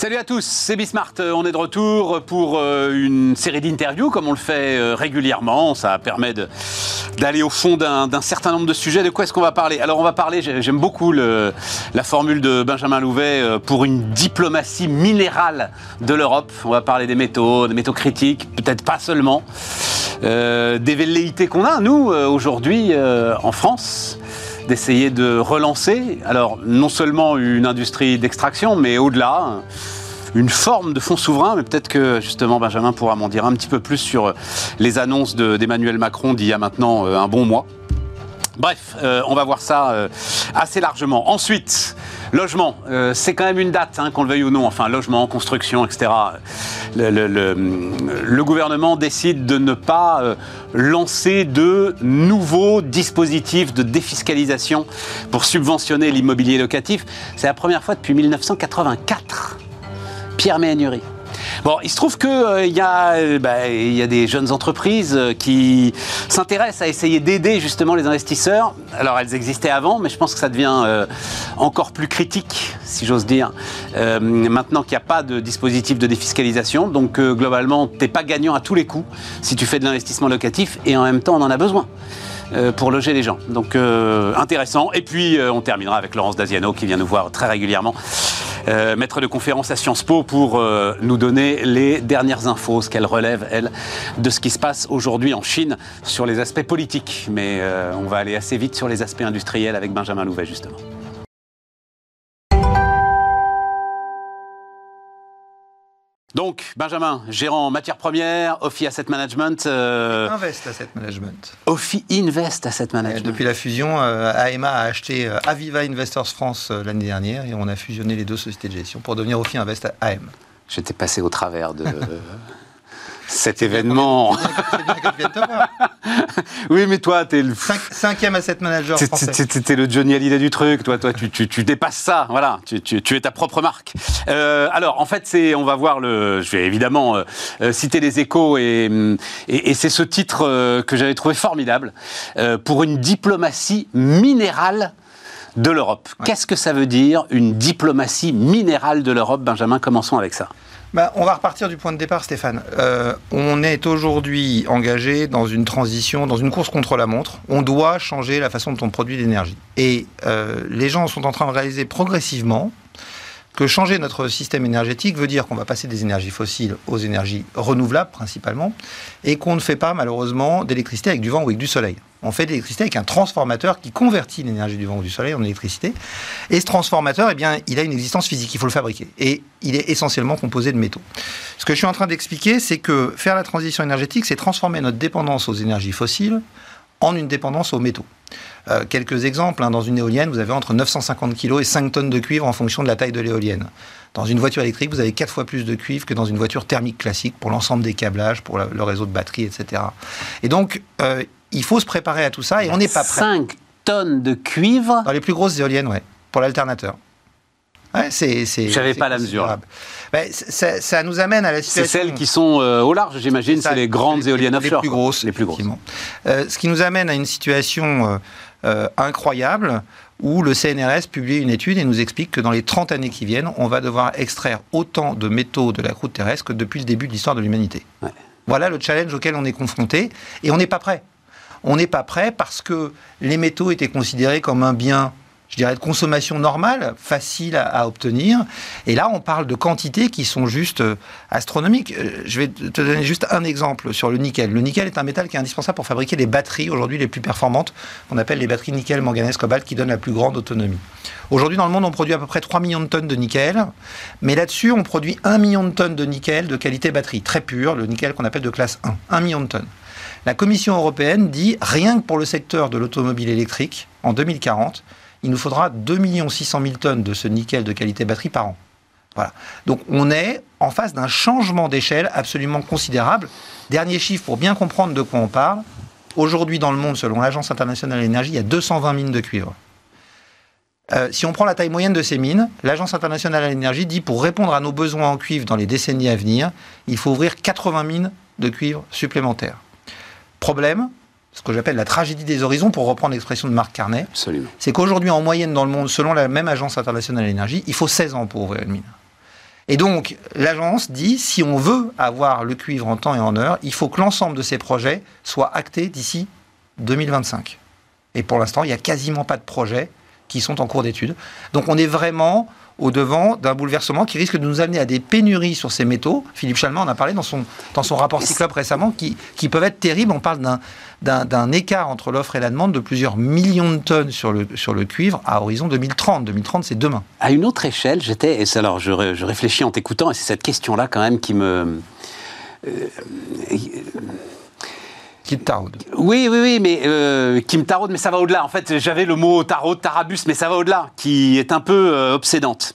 Salut à tous, c'est BiSmart. On est de retour pour une série d'interviews, comme on le fait régulièrement. Ça permet d'aller au fond d'un certain nombre de sujets. De quoi est-ce qu'on va parler? Alors on va parler, j'aime beaucoup la formule de Benjamin Louvet, pour une diplomatie minérale de l'Europe. On va parler des métaux critiques, peut-être pas seulement, des velléités qu'on a, nous, aujourd'hui, en France, d'essayer de relancer, alors non seulement une industrie d'extraction, mais au-delà, une forme de fonds souverain. Mais peut-être que justement Benjamin pourra m'en dire un petit peu plus sur les annonces d'Emmanuel Macron d'il y a maintenant un bon mois. Bref, on va voir ça assez largement. Ensuite, logement, c'est quand même une date, hein, qu'on le veuille ou non, enfin logement, construction, etc. Le gouvernement décide de ne pas lancer de nouveaux dispositifs de défiscalisation pour subventionner l'immobilier locatif. C'est la première fois depuis 1984. Pierre Ménury. Bon, il se trouve qu'il y a des jeunes entreprises qui s'intéressent à essayer d'aider justement les investisseurs. Alors, elles existaient avant, mais je pense que ça devient encore plus critique, si j'ose dire, maintenant qu'il n'y a pas de dispositif de défiscalisation. Donc, globalement, tu n'es pas gagnant à tous les coups si tu fais de l'investissement locatif, et en même temps, on en a besoin pour loger les gens. Donc, intéressant. Et puis, on terminera avec Laurence Daziano qui vient nous voir très régulièrement. Maître de conférence à Sciences Po pour nous donner les dernières infos, ce qu'elle relève, elle, de ce qui se passe aujourd'hui en Chine sur les aspects politiques. Mais on va aller assez vite sur les aspects industriels avec Benjamin Louvet, justement. Donc, Benjamin, gérant matières premières, Ofi Asset Management... Invest Asset Management. Ofi Invest Asset Management. Depuis la fusion, AMA a acheté Aviva Investors France l'année dernière, et on a fusionné les deux sociétés de gestion pour devenir Ofi Invest AM. J'étais passé au travers de... cet événement. Oui, mais toi, t'es le... Cinquième asset manager français. T'es le Johnny Hallyday du truc. Toi, tu dépasses ça. Voilà. Tu es ta propre marque. Alors, en fait, on va voir le... Je vais évidemment citer les Échos, et c'est ce titre que j'avais trouvé formidable. Pour une diplomatie minérale de l'Europe. Ouais. Qu'est-ce que ça veut dire, une diplomatie minérale de l'Europe, Benjamin? Commençons avec ça. Bah, on va repartir du point de départ, Stéphane. On est aujourd'hui engagé dans une transition, dans une course contre la montre. On doit changer la façon dont on produit l'énergie. Et les gens sont en train de réaliser progressivement que changer notre système énergétique veut dire qu'on va passer des énergies fossiles aux énergies renouvelables, principalement, et qu'on ne fait pas, malheureusement, d'électricité avec du vent ou avec du soleil. On fait de l'électricité avec un transformateur qui convertit l'énergie du vent ou du soleil en électricité. Et ce transformateur, eh bien, il a une existence physique, il faut le fabriquer. Et il est essentiellement composé de métaux. Ce que je suis en train d'expliquer, c'est que faire la transition énergétique, c'est transformer notre dépendance aux énergies fossiles en une dépendance aux métaux. Quelques exemples, hein, dans une éolienne, vous avez entre 950 kg et 5 tonnes de cuivre en fonction de la taille de l'éolienne. Dans une voiture électrique, vous avez 4 fois plus de cuivre que dans une voiture thermique classique pour l'ensemble des câblages, pour le réseau de batterie, etc. Et donc, il faut se préparer à tout ça, et on n'est pas prêt. 5 tonnes de cuivre dans les plus grosses éoliennes, ouais, pour l'alternateur. Ouais, j'avais pas la mesure. Ben, ça nous amène à la situation... C'est celles qui sont au large, j'imagine, c'est les grandes éoliennes offshore. Les plus grosses. Ce qui nous amène à une situation incroyable, où le CNRS publie une étude et nous explique que dans les 30 années qui viennent, on va devoir extraire autant de métaux de la croûte terrestre que depuis le début de l'histoire de l'humanité. Ouais. Voilà le challenge auquel on est confronté, et on n'est pas prêt. On n'est pas prêt parce que les métaux étaient considérés comme un bien, je dirais, de consommation normale, facile à obtenir. Et là, on parle de quantités qui sont juste astronomiques. Je vais te donner juste un exemple sur le nickel. Le nickel est un métal qui est indispensable pour fabriquer les batteries aujourd'hui les plus performantes, qu'on appelle les batteries nickel, manganèse, cobalt, qui donnent la plus grande autonomie. Aujourd'hui, dans le monde, on produit à peu près 3 millions de tonnes de nickel. Mais là-dessus, on produit 1 million de tonnes de nickel de qualité batterie, très pure, le nickel qu'on appelle de classe 1. 1 million de tonnes. La Commission européenne dit, rien que pour le secteur de l'automobile électrique, en 2040, il nous faudra 2,6 millions de tonnes de ce nickel de qualité batterie par an. Voilà. Donc on est en face d'un changement d'échelle absolument considérable. Dernier chiffre pour bien comprendre de quoi on parle. Aujourd'hui dans le monde, selon l'Agence internationale de l'énergie, il y a 220 mines de cuivre. Si on prend la taille moyenne de ces mines, l'Agence internationale de l'énergie dit, pour répondre à nos besoins en cuivre dans les décennies à venir, il faut ouvrir 80 mines de cuivre supplémentaires. Problème, ce que j'appelle la tragédie des horizons, pour reprendre l'expression de Marc Carnet, c'est qu'aujourd'hui, en moyenne dans le monde, selon la même Agence internationale de l'énergie, il faut 16 ans pour ouvrir une mine. Et donc, l'agence dit, si on veut avoir le cuivre en temps et en heure, il faut que l'ensemble de ces projets soient actés d'ici 2025. Et pour l'instant, il n'y a quasiment pas de projets qui sont en cours d'étude. Donc, on est vraiment au devant d'un bouleversement qui risque de nous amener à des pénuries sur ces métaux. Philippe Chalmin en a parlé dans son rapport Cyclope récemment, qui peuvent être terribles. On parle d'un écart entre l'offre et la demande de plusieurs millions de tonnes sur le cuivre à horizon 2030. 2030, c'est demain. À une autre échelle, je réfléchis en t'écoutant, et c'est cette question-là quand même qui me... Qui me taraude. Oui, mais qui me taraude, mais ça va au-delà. En fait, j'avais le mot taraude, tarabus, mais ça va au-delà, qui est un peu obsédante.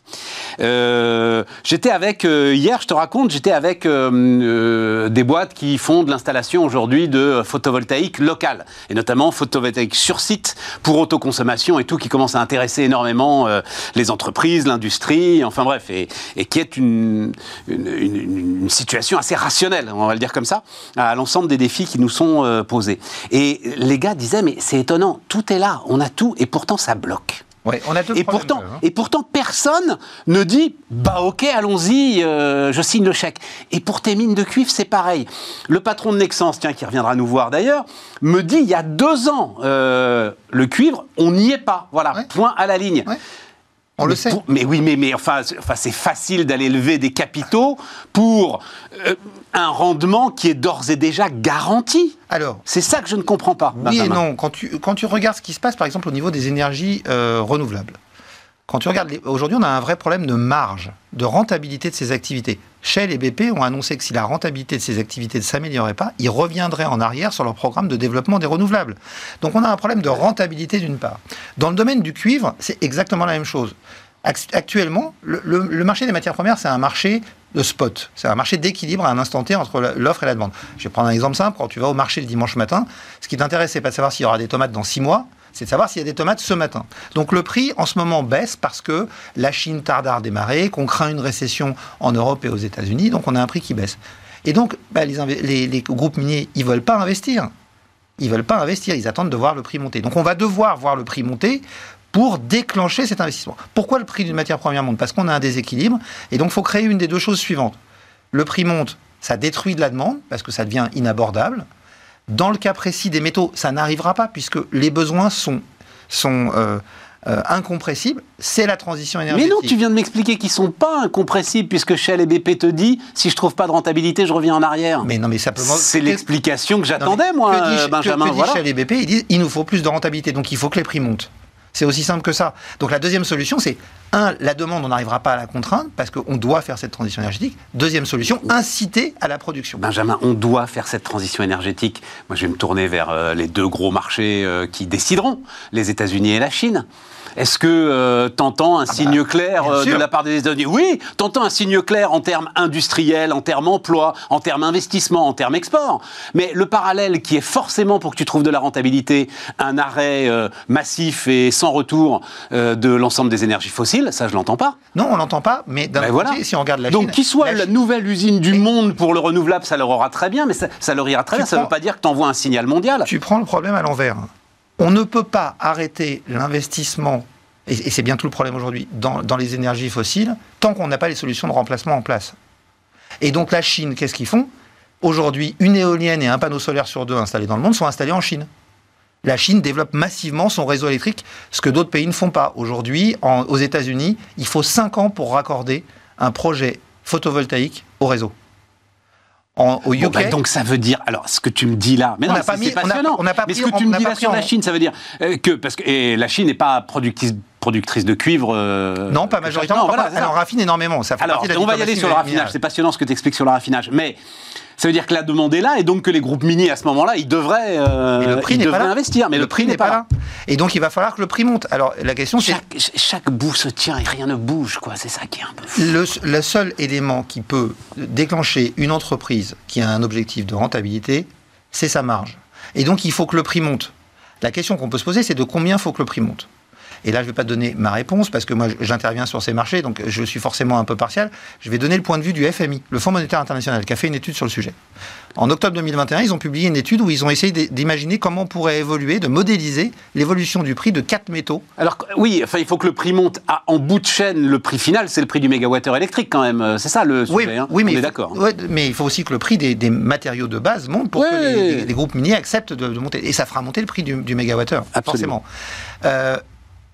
Hier, je te raconte, j'étais avec des boîtes qui font de l'installation aujourd'hui de photovoltaïque locale, et notamment photovoltaïque sur site pour autoconsommation et tout, qui commence à intéresser énormément les entreprises, l'industrie, enfin bref, et qui est une situation assez rationnelle, on va le dire comme ça, à l'ensemble des défis qui nous sont posés. Et les gars disaient, mais c'est étonnant, tout est là, on a tout, et pourtant ça bloque. Ouais, on a deux problèmes. Et pourtant, personne ne dit, bah ok, allons-y, je signe le chèque. Et pour tes mines de cuivre, c'est pareil. Le patron de Nexans, tiens, qui reviendra nous voir d'ailleurs, me dit, il y a 2 ans, le cuivre, on n'y est pas. Voilà, ouais. Point à la ligne. Ouais. On le sait. Mais c'est facile d'aller lever des capitaux pour un rendement qui est d'ores et déjà garanti. Alors, c'est ça que je ne comprends pas. Oui et non. Quand tu regardes ce qui se passe, par exemple, au niveau des énergies renouvelables, quand tu regardes, aujourd'hui, on a un vrai problème de marge, de rentabilité de ces activités. Shell et BP ont annoncé que si la rentabilité de ces activités ne s'améliorait pas, ils reviendraient en arrière sur leur programme de développement des renouvelables. Donc, on a un problème de rentabilité d'une part. Dans le domaine du cuivre, c'est exactement la même chose. Actuellement, le marché des matières premières, c'est un marché de spot. C'est un marché d'équilibre à un instant T entre l'offre et la demande. Je vais prendre un exemple simple. Quand tu vas au marché le dimanche matin, ce qui t'intéresse, c'est pas de savoir s'il y aura des tomates dans 6 mois. C'est de savoir s'il y a des tomates ce matin. Donc le prix, en ce moment, baisse parce que la Chine tarde à redémarrer, qu'on craint une récession en Europe et aux États-Unis, donc on a un prix qui baisse. Et donc, les groupes miniers, ils ne veulent pas investir. Ils ne veulent pas investir, ils attendent de voir le prix monter. Donc on va devoir voir le prix monter pour déclencher cet investissement. Pourquoi le prix d'une matière première monte? Parce qu'on a un déséquilibre, et donc il faut créer une des deux choses suivantes. Le prix monte, ça détruit de la demande, parce que ça devient inabordable. Dans le cas précis des métaux, ça n'arrivera pas puisque les besoins sont incompressibles. C'est la transition énergétique. Mais non, tu viens de m'expliquer qu'ils ne sont pas incompressibles puisque Shell et BP te dit « si je ne trouve pas de rentabilité, je reviens en arrière ». Mais non, mais simplement... C'est l'explication que j'attendais, moi, Benjamin. Que dit Shell et BP? Ils disent « il nous faut plus de rentabilité, donc il faut que les prix montent ». C'est aussi simple que ça. Donc la deuxième solution, c'est, 1, la demande, on n'arrivera pas à la contraindre, parce qu'on doit faire cette transition énergétique. Deuxième solution, inciter à la production. Benjamin, on doit faire cette transition énergétique. Moi, je vais me tourner vers les deux gros marchés qui décideront, les États-Unis et la Chine. Est-ce que t'entends un signe clair de la part des États-Unis? Oui, t'entends un signe clair en termes industriels, en termes emploi, en termes investissement, en termes export. Mais le parallèle qui est forcément, pour que tu trouves de la rentabilité, un arrêt massif et sans retour de l'ensemble des énergies fossiles, ça je l'entends pas. Non, on l'entend pas, mais d'un côté, si on regarde la Chine... Donc, qu'ils soient la nouvelle usine du monde pour le renouvelable, ça leur aura très bien, mais ça leur ira très bien, ça ne veut pas dire que t'envoies un signal mondial. Tu prends le problème à l'envers. On ne peut pas arrêter l'investissement, et c'est bien tout le problème aujourd'hui, dans les énergies fossiles, tant qu'on n'a pas les solutions de remplacement en place. Et donc la Chine, qu'est-ce qu'ils font? Aujourd'hui, une éolienne et un panneau solaire sur 2 installés dans le monde sont installés en Chine. La Chine développe massivement son réseau électrique, ce que d'autres pays ne font pas. Aujourd'hui, aux États-Unis, il faut 5 ans pour raccorder un projet photovoltaïque au réseau. Au UK. Bon bah donc ça veut dire, alors ce que tu me dis là, mais non, c'est passionnant, mais ce que tu me dis là sur la Chine, ça veut dire que, parce que et la Chine n'est pas productrice de cuivre... non, pas majoritairement, non, voilà, elle en raffine énormément. Ça fait alors, partie de la on va y aller sur le raffinage, c'est passionnant ce que tu expliques sur le raffinage, mais ça veut dire que la demande est là, et donc que les groupes miniers, à ce moment-là, ils devraient, investir, mais le prix n'est pas là. Et donc il va falloir que le prix monte. Alors la question c'est... Chaque bout se tient et rien ne bouge, quoi, c'est ça qui est un peu fou. Le seul élément qui peut déclencher une entreprise qui a un objectif de rentabilité, c'est sa marge. Et donc il faut que le prix monte. La question qu'on peut se poser, c'est de combien il faut que le prix monte. Et là, je ne vais pas donner ma réponse, parce que moi, j'interviens sur ces marchés, donc je suis forcément un peu partial. Je vais donner le point de vue du FMI, le Fonds monétaire international, qui a fait une étude sur le sujet. En octobre 2021, ils ont publié une étude où ils ont essayé d'imaginer comment on pourrait évoluer, de modéliser l'évolution du prix de 4 métaux. Alors oui, enfin, il faut que le prix monte à, en bout de chaîne. Le prix final, c'est le prix du mégawattheure électrique quand même. C'est ça le sujet. Oui, hein. Oui, mais, d'accord. Oui, mais il faut aussi que le prix des matériaux de base monte pour que les groupes miniers acceptent de monter. Et ça fera monter le prix du mégawattheure, forcément.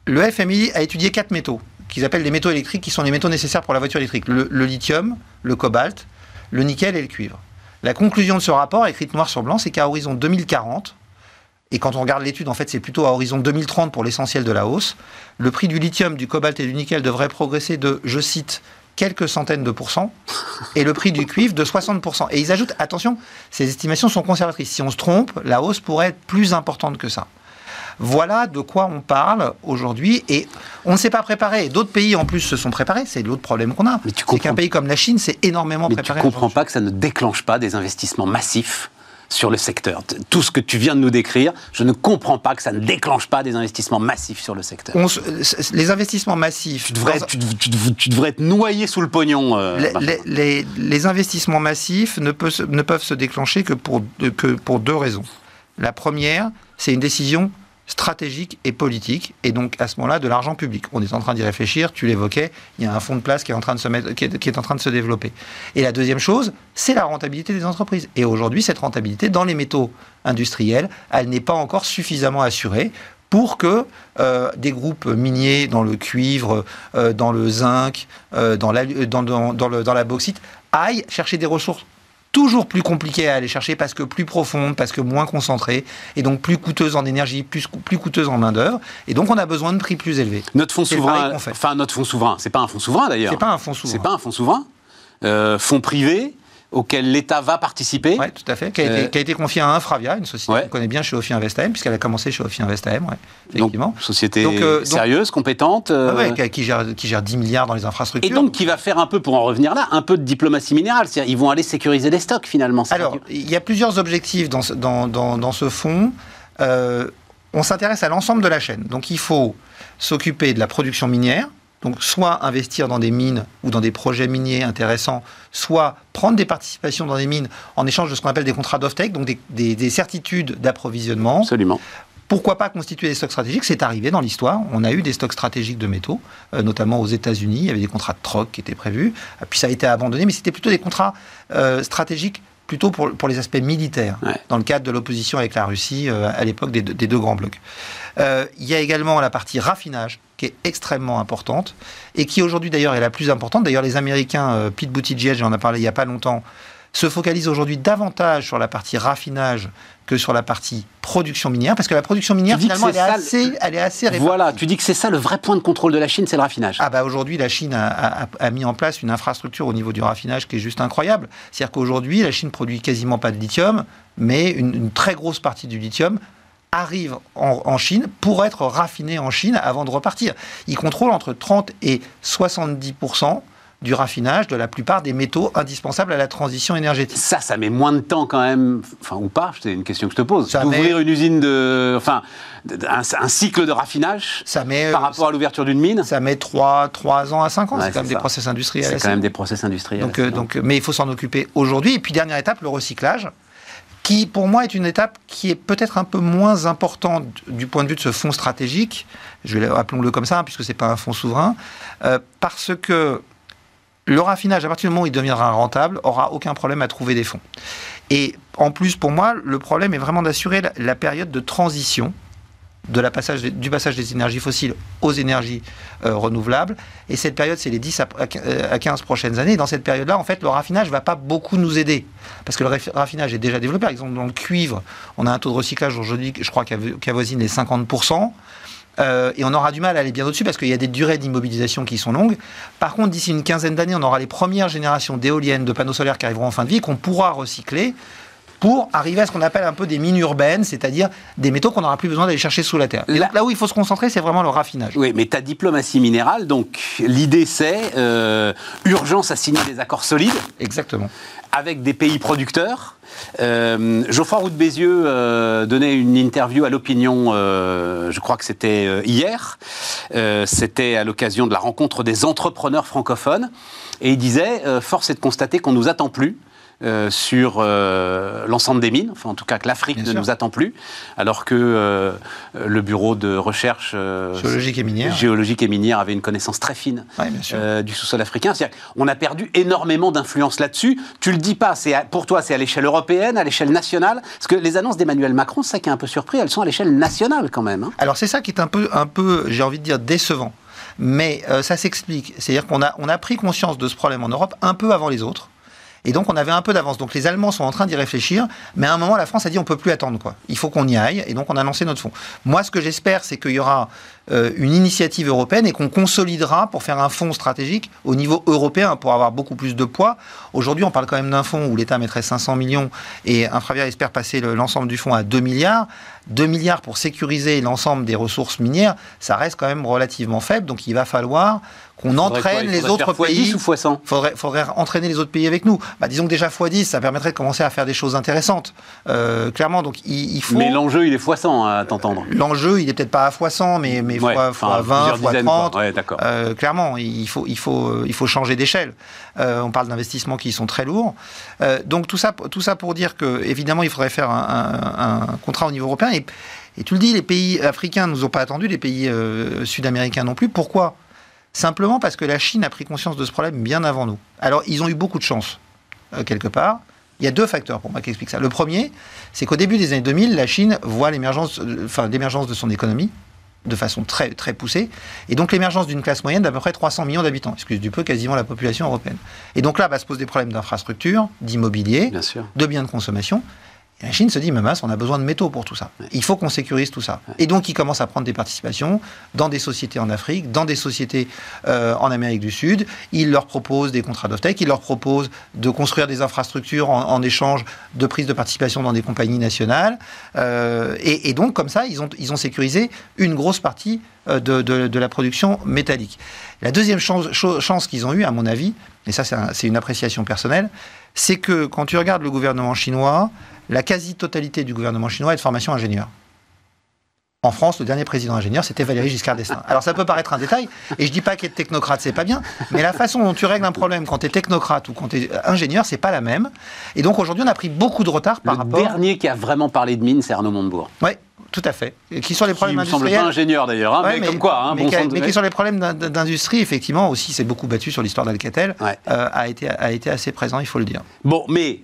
Le FMI a étudié 4 métaux, qu'ils appellent les métaux électriques, qui sont les métaux nécessaires pour la voiture électrique. Le lithium, le cobalt, le nickel et le cuivre. La conclusion de ce rapport, écrite noir sur blanc, c'est qu'à horizon 2040, et quand on regarde l'étude, en fait, c'est plutôt à horizon 2030 pour l'essentiel de la hausse, le prix du lithium, du cobalt et du nickel devrait progresser de, je cite, quelques centaines de pourcents, et le prix du cuivre de 60%. Et ils ajoutent, attention, ces estimations sont conservatrices. Si on se trompe, la hausse pourrait être plus importante que ça. Voilà de quoi on parle aujourd'hui, et on ne s'est pas préparé. D'autres pays en plus se sont préparés, c'est l'autre problème qu'on a. Mais tu comprends... C'est qu'un pays comme la Chine s'est énormément préparé. Mais tu ne comprends pas que ça ne déclenche pas des investissements massifs sur le secteur. Tout ce que tu viens de nous décrire, je ne comprends pas que ça ne déclenche pas des investissements massifs sur le secteur. Les investissements massifs... Tu devrais être noyé sous le pognon. Les investissements massifs ne peuvent se déclencher que pour deux raisons. La première, c'est une décision stratégique et politique, et donc à ce moment-là de l'argent public. On est en train d'y réfléchir, tu l'évoquais, il y a un fonds de place qui est en train de se développer. Et la deuxième chose, c'est la rentabilité des entreprises. Et aujourd'hui, cette rentabilité dans les métaux industriels, elle n'est pas encore suffisamment assurée pour que des groupes miniers dans le cuivre, dans le zinc, dans la bauxite, aillent chercher des ressources toujours plus compliqué à aller chercher parce que plus profonde, parce que moins concentrée, et donc plus coûteuse en énergie, plus coûteuse en main-d'œuvre, et donc on a besoin de prix plus élevés. Notre fonds souverain, enfin notre fonds souverain, c'est pas un fonds souverain d'ailleurs. C'est pas un fonds souverain. Fonds privé auquel l'État va participer. Oui, tout à fait. Qui a été confié à Infravia, une société qu'on connaît bien chez Ofi Invest AM, puisqu'elle a commencé chez Ofi Invest AM, effectivement. Donc, société sérieuse, compétente. Qui gère 10 milliards dans les infrastructures. Et donc qui va faire un peu, pour en revenir là, un peu de diplomatie minérale. C'est-à-dire, ils vont aller sécuriser les stocks, finalement. Alors, il y a plusieurs objectifs dans ce fonds. On s'intéresse à l'ensemble de la chaîne. Donc, il faut s'occuper de la production minière. Donc, soit investir dans des mines ou dans des projets miniers intéressants, soit prendre des participations dans des mines en échange de ce qu'on appelle des contrats d'off-take, donc des certitudes d'approvisionnement. Absolument. Pourquoi pas constituer des stocks stratégiques? C'est arrivé dans l'histoire. On a eu des stocks stratégiques de métaux, notamment aux États-Unis. Il y avait des contrats de troc qui étaient prévus. Puis ça a été abandonné, mais c'était plutôt des contrats stratégiques plutôt pour les aspects militaires, dans le cadre de l'opposition avec la Russie à l'époque des deux grands blocs. Il y a également la partie raffinage, qui est extrêmement importante, et qui aujourd'hui d'ailleurs est la plus importante. D'ailleurs les Américains, Pete Buttigieg, j'en ai parlé il n'y a pas longtemps, se focalisent aujourd'hui davantage sur la partie raffinage que sur la partie production minière, parce que la production minière, finalement, elle est assez répartie. Voilà, tu dis que c'est ça le vrai point de contrôle de la Chine, c'est le raffinage. Ah bah aujourd'hui, la Chine a mis en place une infrastructure au niveau du raffinage qui est juste incroyable. C'est-à-dire qu'aujourd'hui, la Chine produit quasiment pas de lithium, mais une très grosse partie du lithium arrive en Chine pour être raffiné en Chine avant de repartir. Ils contrôlent entre 30 et 70% du raffinage de la plupart des métaux indispensables à la transition énergétique. Ça met moins de temps quand même, enfin ou pas, c'est une question que je te pose, d'ouvrir une usine un cycle de raffinage par rapport à l'ouverture d'une mine. Ça met 3 ans à 5 ans, ouais, c'est quand même des process industriels. C'est quand même des process industriels. Donc, mais il faut s'en occuper aujourd'hui. Et puis dernière étape, le recyclage, qui pour moi est une étape qui est peut-être un peu moins importante du point de vue de ce fonds stratégique, appelons-le comme ça, hein, puisque ce n'est pas un fonds souverain, parce que le raffinage, à partir du moment où il deviendra rentable, aura aucun problème à trouver des fonds. Et en plus, pour moi, le problème est vraiment d'assurer la période de transition du passage des énergies fossiles aux énergies renouvelables. Et cette période, c'est les 10 à 15 prochaines années. Et dans cette période-là, en fait, le raffinage ne va pas beaucoup nous aider. Parce que le raffinage est déjà développé. Par exemple, dans le cuivre, on a un taux de recyclage aujourd'hui, je crois, qui avoisine les 50%. Et on aura du mal à aller bien au-dessus parce qu'il y a des durées d'immobilisation qui sont longues. Par contre, d'ici une quinzaine d'années, on aura les premières générations d'éoliennes, de panneaux solaires qui arriveront en fin de vie, qu'on pourra recycler pour arriver à ce qu'on appelle un peu des mines urbaines, c'est-à-dire des métaux qu'on n'aura plus besoin d'aller chercher sous la terre. Et donc, là où il faut se concentrer, c'est vraiment le raffinage. Oui, mais ta diplomatie minérale, donc l'idée c'est urgence à signer des accords solides. Exactement. avec des pays producteurs. Geoffroy Roux de Bézieux donnait une interview à l'Opinion, je crois que c'était hier, c'était à l'occasion de la rencontre des entrepreneurs francophones, et il disait « Force est de constater qu'on ne nous attend plus ». Sur l'ensemble des mines, enfin en tout cas que l'Afrique ne nous attend plus, alors que le bureau de recherche géologique et minière avait une connaissance très fine du sous-sol africain. C'est-à-dire qu'on a perdu énormément d'influence là-dessus. Tu le dis pas, pour toi c'est à l'échelle européenne, à l'échelle nationale, parce que les annonces d'Emmanuel Macron, c'est ça qui est un peu surpris, elles sont à l'échelle nationale quand même. Hein. Alors c'est ça qui est un peu, j'ai envie de dire, décevant. Mais ça s'explique. C'est-à-dire qu'on a pris conscience de ce problème en Europe un peu avant les autres. Et donc, on avait un peu d'avance. Donc, les Allemands sont en train d'y réfléchir. Mais à un moment, la France a dit, on ne peut plus attendre, quoi. Il faut qu'on y aille. Et donc, on a lancé notre fonds. Moi, ce que j'espère, c'est qu'il y aura une initiative européenne et qu'on consolidera pour faire un fonds stratégique au niveau européen, pour avoir beaucoup plus de poids. Aujourd'hui, on parle quand même d'un fonds où l'État mettrait 500 millions et Infravia espère passer l'ensemble du fonds à 2 milliards. 2 milliards pour sécuriser l'ensemble des ressources minières, ça reste quand même relativement faible. Donc, il va falloir... qu'on entraîne les autres pays. Faudrait entraîner les autres pays avec nous. Bah, disons que déjà x10, ça permettrait de commencer à faire des choses intéressantes. Clairement, donc il faut... Mais l'enjeu, il est x100 à t'entendre. L'enjeu, il n'est peut-être pas à x100, mais ouais, x20, x30. Ouais, clairement, il faut changer d'échelle. On parle d'investissements qui sont très lourds. Donc tout ça pour dire que, évidemment, il faudrait faire un contrat au niveau européen. Et tu le dis, les pays africains ne nous ont pas attendus, les pays sud-américains non plus. Pourquoi ? Simplement parce que la Chine a pris conscience de ce problème bien avant nous. Alors, ils ont eu beaucoup de chance, quelque part. Il y a deux facteurs pour moi qui expliquent ça. Le premier, c'est qu'au début des années 2000, la Chine voit l'émergence de son économie de façon très, très poussée. Et donc, l'émergence d'une classe moyenne d'à peu près 300 millions d'habitants. Excuse du peu, quasiment la population européenne. Et donc là, se posent des problèmes d'infrastructure, d'immobilier, de biens de consommation. La Chine se dit, mais mince, on a besoin de métaux pour tout ça. Il faut qu'on sécurise tout ça. Et donc, ils commencent à prendre des participations dans des sociétés en Afrique, dans des sociétés en Amérique du Sud. Ils leur proposent des contrats d'offtake, ils leur proposent de construire des infrastructures en échange de prise de participation dans des compagnies nationales. Et donc, comme ça, ils ont sécurisé une grosse partie de la production métallique. La deuxième chance qu'ils ont eue, à mon avis, et ça, c'est une appréciation personnelle, c'est que quand tu regardes le gouvernement chinois... La quasi-totalité du gouvernement chinois est de formation ingénieur. En France, le dernier président ingénieur, c'était Valéry Giscard d'Estaing. Alors ça peut paraître un détail, et je dis pas qu'être technocrate, c'est pas bien, mais la façon dont tu règles un problème quand tu es technocrate ou quand tu es ingénieur, c'est pas la même. Et donc aujourd'hui, on a pris beaucoup de retard par rapport... Le dernier qui a vraiment parlé de mine, c'est Arnaud Montebourg. Oui, tout à fait. Et qui sont les problèmes industriels... Il me semble pas ingénieur d'ailleurs, hein, ouais, mais comme quoi... Hein, mais qui sont les problèmes d'industrie, effectivement, aussi, s'est beaucoup battu sur l'histoire d'Alcatel, ouais. A été assez présent, il faut le dire. Bon, mais...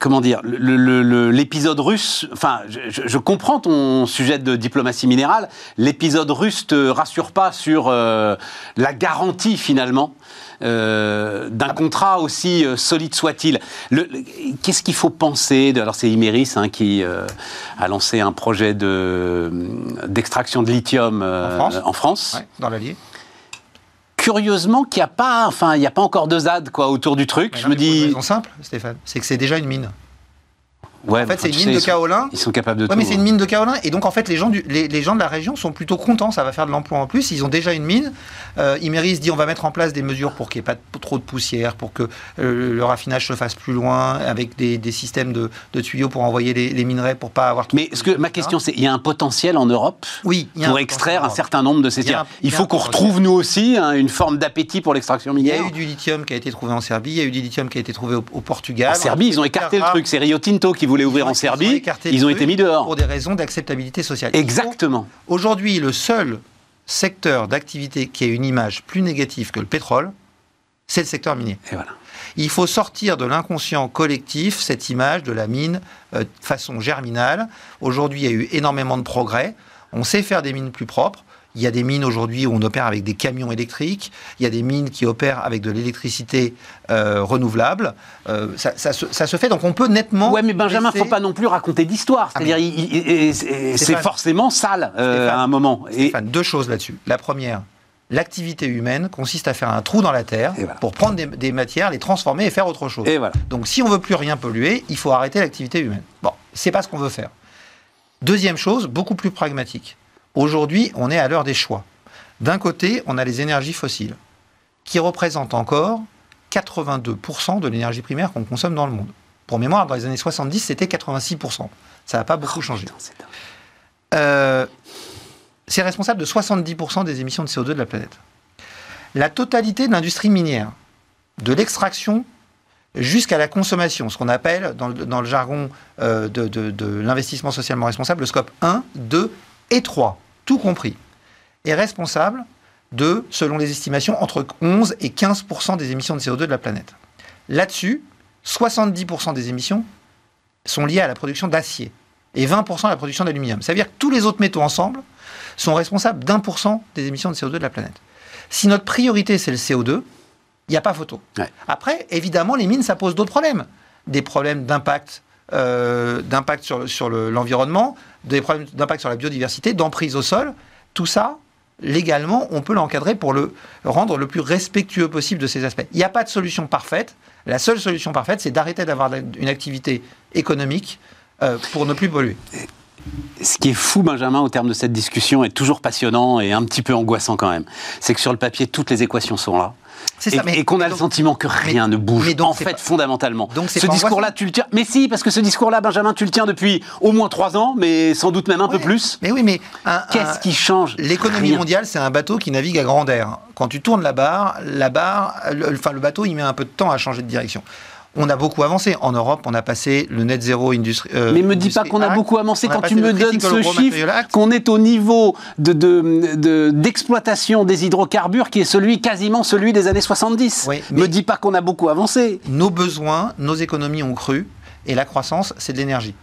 Comment dire, l'épisode russe, enfin, je comprends ton sujet de diplomatie minérale, l'épisode russe te rassure pas sur la garantie, finalement, d'un contrat aussi solide soit-il. Qu'est-ce qu'il faut penser de, alors c'est Imeris qui a lancé un projet d'extraction de lithium en France. Ouais, dans l'Allier. Curieusement, qu'il n'y a pas, enfin, il n'y a pas encore de ZAD quoi autour du truc. Je me dis. Une raison simple, Stéphane, c'est que c'est déjà une mine. Ouais, en fait, c'est une mine de kaolin. Ils sont capables de tout. Oui, mais c'est une mine de kaolin. Et donc, en fait, les gens de la région sont plutôt contents. Ça va faire de l'emploi en plus. Ils ont déjà une mine. Imeris dit on va mettre en place des mesures pour qu'il n'y ait pas trop de poussière, pour que le raffinage se fasse plus loin, avec des systèmes de tuyaux pour envoyer les minerais, pour pas avoir... Mais ma question, c'est, il y a un potentiel en Europe pour extraire un certain nombre de ces... Il faut qu'on retrouve, nous aussi, une forme d'appétit pour l'extraction minière. Il y a eu du lithium qui a été trouvé en Serbie. Il y a eu du lithium qui a été trouvé au Portugal. En Serbie, ils ont écarté le truc. C'est Rio Tinto qui voulaient ouvrir en Serbie, ils ont été mis dehors. Pour des raisons d'acceptabilité sociale. Exactement. Aujourd'hui, le seul secteur d'activité qui a une image plus négative que le pétrole, c'est le secteur minier. Et voilà. Il faut sortir de l'inconscient collectif cette image de la mine façon germinale. Aujourd'hui, il y a eu énormément de progrès. On sait faire des mines plus propres. Il y a des mines aujourd'hui où on opère avec des camions électriques. Il y a des mines qui opèrent avec de l'électricité renouvelable. Ça se fait, donc on peut nettement... Oui, mais Benjamin, il ne faut pas non plus raconter d'histoire. C'est-à-dire, c'est forcément sale à un moment. Stéphane, deux choses là-dessus. La première, l'activité humaine consiste à faire un trou dans la terre pour prendre des matières, les transformer et faire autre chose. Donc si on ne veut plus rien polluer, il faut arrêter l'activité humaine. Bon, ce n'est pas ce qu'on veut faire. Deuxième chose, beaucoup plus pragmatique. Aujourd'hui, on est à l'heure des choix. D'un côté, on a les énergies fossiles, qui représentent encore 82% de l'énergie primaire qu'on consomme dans le monde. Pour mémoire, dans les années 70, c'était 86%. Ça n'a pas beaucoup changé. C'est responsable de 70% des émissions de CO2 de la planète. La totalité de l'industrie minière, de l'extraction jusqu'à la consommation, ce qu'on appelle dans le jargon de l'investissement socialement responsable, le scope 1, 2 et 3, tout compris, est responsable de, selon les estimations, entre 11 et 15% des émissions de CO2 de la planète. Là-dessus, 70% des émissions sont liées à la production d'acier et 20% à la production d'aluminium. Ça veut dire que tous les autres métaux ensemble sont responsables d'1% des émissions de CO2 de la planète. Si notre priorité, c'est le CO2, il n'y a pas photo. Ouais. Après, évidemment, les mines, ça pose d'autres problèmes. Des problèmes d'impact sur l'environnement, des problèmes d'impact sur la biodiversité, d'emprise au sol. Tout ça, légalement, on peut l'encadrer pour le rendre le plus respectueux possible de ces aspects. Il n'y a pas de solution parfaite. La seule solution parfaite, c'est d'arrêter d'avoir une activité économique pour ne plus polluer. Ce qui est fou, Benjamin, au terme de cette discussion, est toujours passionnant et un petit peu angoissant quand même. C'est que sur le papier, toutes les équations sont là. Et qu'on a le sentiment que rien ne bouge, en fait, fondamentalement. Ce discours-là, tu le tiens... Mais si, parce que ce discours-là, Benjamin, tu le tiens depuis au moins 3 ans, mais sans doute même un peu plus. Mais oui, mais... Qu'est-ce qui change? L'économie mondiale, c'est un bateau qui navigue à grande air. Quand tu tournes le bateau, il met un peu de temps à changer de direction. On a beaucoup avancé. En Europe, on a passé le net zéro industrie. Mais me dis pas qu'on a beaucoup avancé quand tu me donnes ce chiffre, qu'on est au niveau d'exploitation des hydrocarbures qui est quasiment celui des années 70. Oui, me dis pas qu'on a beaucoup avancé. Nos besoins, nos économies ont cru et la croissance, c'est de l'énergie.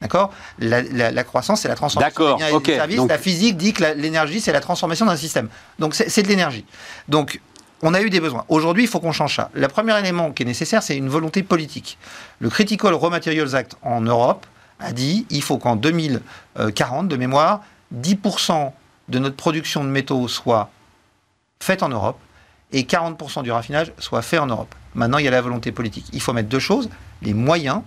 D'accord ? La croissance, c'est la transformation des biens et des services. Donc... La physique dit que l'énergie, c'est la transformation d'un système. Donc c'est de l'énergie. Donc on a eu des besoins. Aujourd'hui, il faut qu'on change ça. Le premier élément qui est nécessaire, c'est une volonté politique. Le Critical Raw Materials Act en Europe a dit qu'il faut qu'en 2040, de mémoire, 10% de notre production de métaux soit faite en Europe et 40% du raffinage soit fait en Europe. Maintenant, il y a la volonté politique. Il faut mettre deux choses, les moyens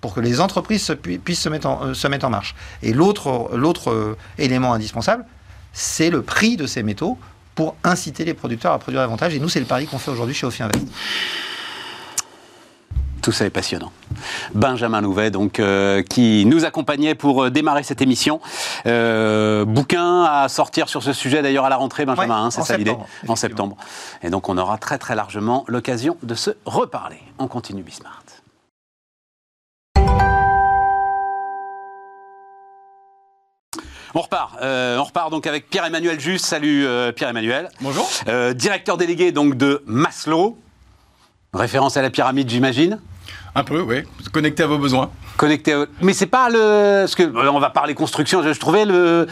pour que les entreprises puissent se mettre en marche. Et l'autre élément indispensable, c'est le prix de ces métaux pour inciter les producteurs à produire davantage. Et nous, c'est le pari qu'on fait aujourd'hui chez Ofi Invest. Tout ça est passionnant. Benjamin Louvet, donc, qui nous accompagnait pour démarrer cette émission. Bouquin à sortir sur ce sujet, d'ailleurs, à la rentrée, Benjamin, c'est ça l'idée ? En septembre. Et donc, on aura très, très largement l'occasion de se reparler. On continue BiSmart. On repart donc avec Pierre-Emmanuel Jus. Salut Pierre-Emmanuel. Bonjour. Directeur délégué donc de Maslow. Référence à la pyramide, j'imagine. Un peu, oui. Connecté à vos besoins. Connecté. Mais c'est pas le. Parce que on va parler construction. Je trouvais le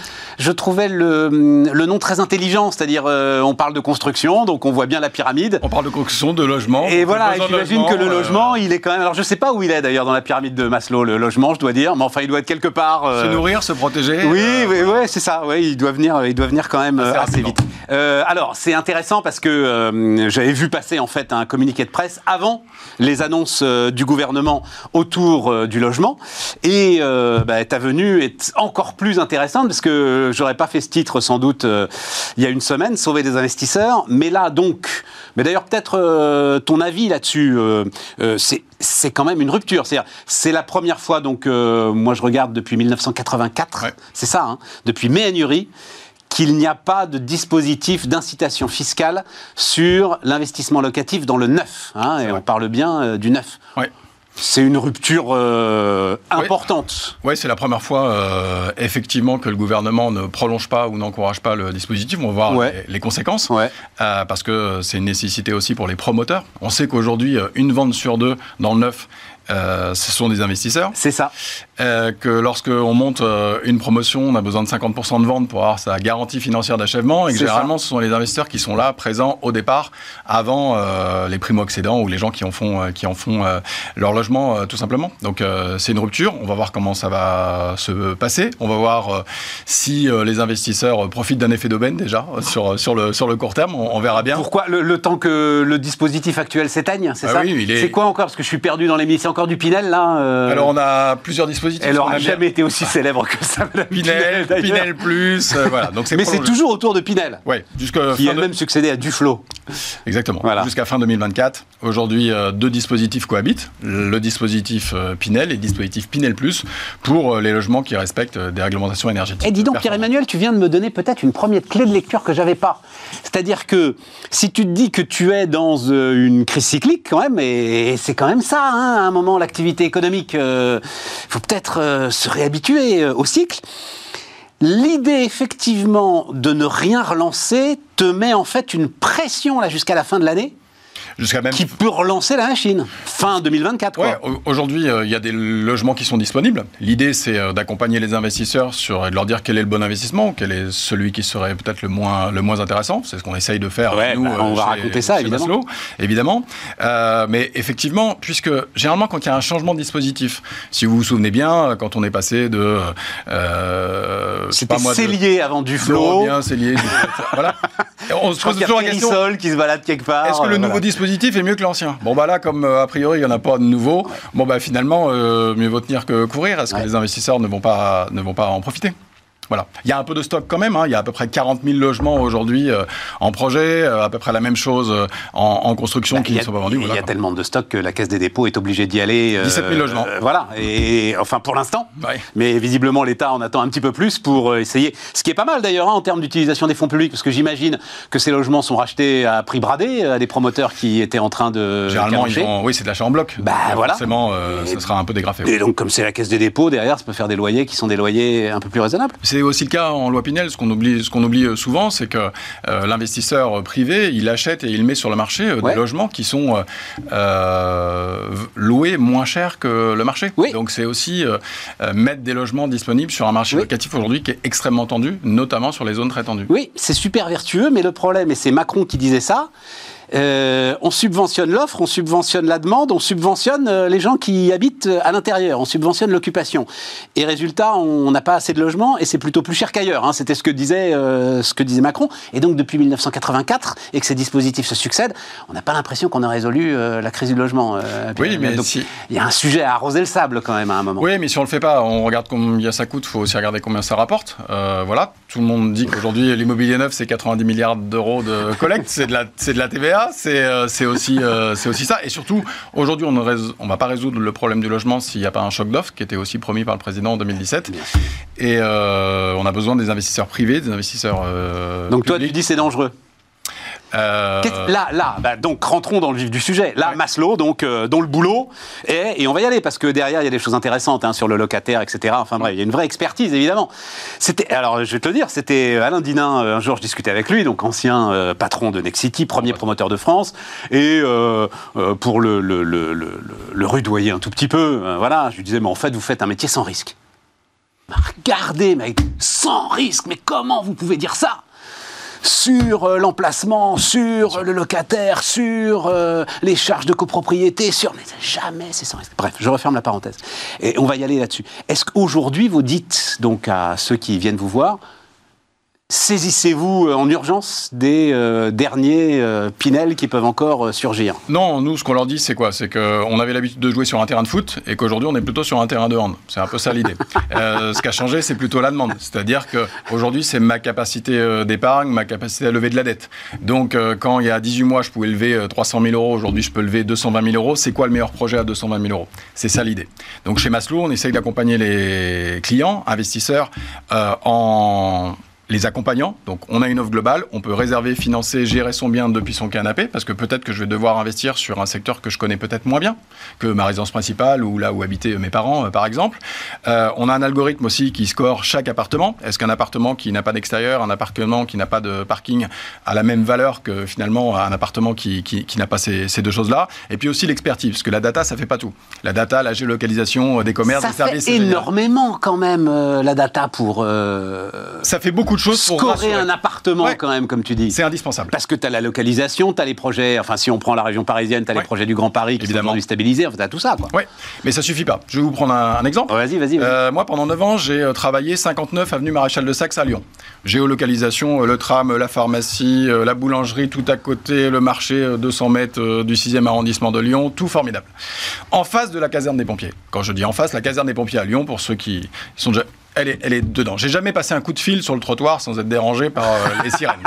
nom très intelligent, c'est-à-dire on parle de construction, donc on voit bien la pyramide. On parle de construction, de logement. Et voilà. J'imagine que le logement, il est quand même. Alors je sais pas où il est d'ailleurs dans la pyramide de Maslow. Le logement, je dois dire, mais enfin il doit être quelque part. Se nourrir, se protéger. Oui, ouais, c'est ça. Oui, il doit venir quand même assez vite. Alors c'est intéressant parce que j'avais vu passer en fait un communiqué de presse avant les annonces du gouvernement autour du logement. Et ta venue est encore plus intéressante parce que j'aurais pas fait ce titre sans doute il y a une semaine, sauver des investisseurs. Mais là donc, mais d'ailleurs peut-être ton avis là-dessus, c'est quand même une rupture. C'est-à-dire, c'est la première fois, donc moi je regarde depuis 1984, c'est ça, hein, depuis Ménury, qu'il n'y a pas de dispositif d'incitation fiscale sur l'investissement locatif dans le neuf. Hein, et on parle bien du neuf. Oui. C'est une rupture importante. Oui, c'est la première fois, effectivement, que le gouvernement ne prolonge pas ou n'encourage pas le dispositif. On va voir les conséquences, parce que c'est une nécessité aussi pour les promoteurs. On sait qu'aujourd'hui, une vente sur deux dans le neuf, ce sont des investisseurs. C'est ça. Que lorsqu'on monte une promotion, on a besoin de 50% de vente pour avoir sa garantie financière d'achèvement. Et que généralement, ce sont les investisseurs qui sont là, présents au départ, avant les primo-accédants ou les gens qui en font leur logement, tout simplement. Donc, c'est une rupture. On va voir comment ça va se passer. On va voir si les investisseurs profitent d'un effet d'aubaine, déjà, sur le court terme. On verra bien. Pourquoi le temps que le dispositif actuel s'éteigne, c'est ça ? Oui, c'est quoi encore ? Parce que je suis perdu dans l'émission. Encore du Pinel, là Alors, on a plusieurs dispositifs. Elle n'aura jamais été aussi célèbre que ça, Madame Pinel, Pinel Plus, voilà. Donc, mais c'est toujours autour de Pinel, qui a même succédé à Duflo. Exactement. Voilà. Jusqu'à fin 2024. Aujourd'hui, deux dispositifs cohabitent. Le dispositif Pinel et le dispositif Pinel Plus pour les logements qui respectent des réglementations énergétiques. Et dis donc, Pierre-Emmanuel, tu viens de me donner peut-être une première clé de lecture que je n'avais pas. C'est-à-dire que si tu te dis que tu es dans une crise cyclique, quand même, et c'est quand même ça, hein, à un moment, l'activité économique, faut peut-être se réhabituer au cycle. L'idée, effectivement, de ne rien relancer te met en fait une pression là, jusqu'à la fin de l'année, qui peut relancer la machine. Fin 2024, quoi. Ouais, aujourd'hui, il y a des logements qui sont disponibles. L'idée, c'est d'accompagner les investisseurs et de leur dire quel est le bon investissement, quel est celui qui serait peut-être le moins intéressant. C'est ce qu'on essaye de faire. Ouais, nous, on va raconter ça, évidemment. Maslow, évidemment. Mais effectivement, puisque généralement, quand il y a un changement de dispositif, si vous vous souvenez bien, quand on est passé de... C'était Célier avant Duflo. Célier. Voilà. On se pose toujours la question... qui se balade quelque part. Est-ce que le nouveau dispositif est mieux que l'ancien? Bon, bah là, comme a priori, il n'y en a pas de nouveau, bon, bah finalement, mieux vaut tenir que courir. Est-ce que les investisseurs ne vont pas en profiter? Voilà. Il y a un peu de stock quand même, hein. Il y a à peu près 40 000 logements aujourd'hui en projet, à peu près la même chose en construction qui ne sont pas vendus. Il y a tellement de stock que la Caisse des dépôts est obligée d'y aller. 17 000 logements. Voilà. Et enfin, pour l'instant. Ouais. Mais visiblement, l'État en attend un petit peu plus pour essayer. Ce qui est pas mal d'ailleurs, hein, en termes d'utilisation des fonds publics, parce que j'imagine que ces logements sont rachetés à prix bradé à des promoteurs qui étaient en train de... Généralement, oui, c'est de l'achat en bloc. Bah voilà. Forcément, ça sera un peu dégrafé. Et donc, comme c'est la Caisse des dépôts, derrière, ça peut faire des loyers qui sont des loyers un peu plus raisonnables. C'est aussi le cas en loi Pinel. Ce qu'on oublie souvent, c'est que l'investisseur privé, il achète et il met sur le marché des logements qui sont loués moins cher que le marché. Oui. Donc c'est aussi mettre des logements disponibles sur un marché locatif aujourd'hui qui est extrêmement tendu, notamment sur les zones très tendues. Oui, c'est super vertueux, mais le problème, et c'est Macron qui disait ça, on subventionne l'offre, on subventionne la demande, on subventionne les gens qui habitent à l'intérieur, on subventionne l'occupation. Et résultat, on n'a pas assez de logements et c'est plutôt plus cher qu'ailleurs. Hein. C'était ce que disait Macron. Et donc depuis 1984 et que ces dispositifs se succèdent, on n'a pas l'impression qu'on a résolu la crise du logement. Oui, mais donc, il y a un sujet à arroser le sable quand même à un moment. Oui, mais si on le fait pas, on regarde combien ça coûte, il faut aussi regarder combien ça rapporte. Voilà, tout le monde dit qu'aujourd'hui l'immobilier neuf c'est 90 milliards d'euros de collecte, c'est de la TVA. C'est aussi ça. Et surtout, aujourd'hui, on ne va pas résoudre le problème du logement s'il n'y a pas un choc d'offre qui était aussi promis par le président en 2017. Et on a besoin des investisseurs privés, des investisseurs donc publics. Toi, tu dis c'est dangereux. Donc rentrons dans le vif du sujet. Là, Maslow, dont le boulot est, et on va y aller parce que derrière il y a des choses intéressantes, hein, sur le locataire, etc. Enfin bref, il y a une vraie expertise évidemment. Alors je vais te le dire, c'était Alain Dinin. Un jour, je discutais avec lui, donc ancien patron de Nexity, premier promoteur de France, et pour le rudoyer un tout petit peu, voilà, je lui disais mais en fait vous faites un métier sans risque. Regardez, mec, sans risque, mais comment vous pouvez dire ça? Sur l'emplacement, sur le locataire, sur les charges de copropriété, Mais jamais c'est sans risque. Bref, je referme la parenthèse. Et on va y aller là-dessus. Est-ce qu'aujourd'hui, vous dites donc à ceux qui viennent vous voir, saisissez-vous en urgence des derniers Pinel qui peuvent encore surgir? Non, nous, ce qu'on leur dit, c'est quoi? C'est qu'on avait l'habitude de jouer sur un terrain de foot et qu'aujourd'hui, on est plutôt sur un terrain de hand. C'est un peu ça l'idée. Ce qui a changé, c'est plutôt la demande. C'est-à-dire qu'aujourd'hui, c'est ma capacité d'épargne, ma capacité à lever de la dette. Donc, quand il y a 18 mois, je pouvais lever 300 000 euros, aujourd'hui, je peux lever 220 000 euros. C'est quoi le meilleur projet à 220 000 euros? C'est ça l'idée. Donc, chez Maslow, on essaye d'accompagner les clients, investisseurs, les accompagnants. Donc on a une offre globale, on peut réserver, financer, gérer son bien depuis son canapé, parce que peut-être que je vais devoir investir sur un secteur que je connais peut-être moins bien, que ma résidence principale ou là où habitaient mes parents par exemple. On a un algorithme aussi qui score chaque appartement. Est-ce qu'un appartement qui n'a pas d'extérieur, un appartement qui n'a pas de parking a la même valeur que finalement un appartement qui n'a pas ces deux choses-là? Et puis aussi l'expertise, parce que la data ça fait pas tout. La data, la géolocalisation des commerces, des services. Ça fait énormément quand même la data pour... Ça fait beaucoup de choses pour scorer un appartement quand même, comme tu dis. C'est indispensable. Parce que tu as la localisation, tu as les projets, enfin si on prend la région parisienne, tu as les projets du Grand Paris qui sont stabilisés, enfin, tu as tout ça. Oui, mais ça suffit pas. Je vais vous prendre un exemple. Oh, vas-y. Moi, pendant 9 ans, j'ai travaillé 59 avenue Maréchal de Saxe à Lyon. Géolocalisation, le tram, la pharmacie, la boulangerie tout à côté, le marché 200 mètres du 6e arrondissement de Lyon, tout formidable. En face de la caserne des pompiers. Quand je dis en face, la caserne des pompiers à Lyon, pour ceux qui sont déjà... Elle est dedans. J'ai jamais passé un coup de fil sur le trottoir sans être dérangé par les sirènes.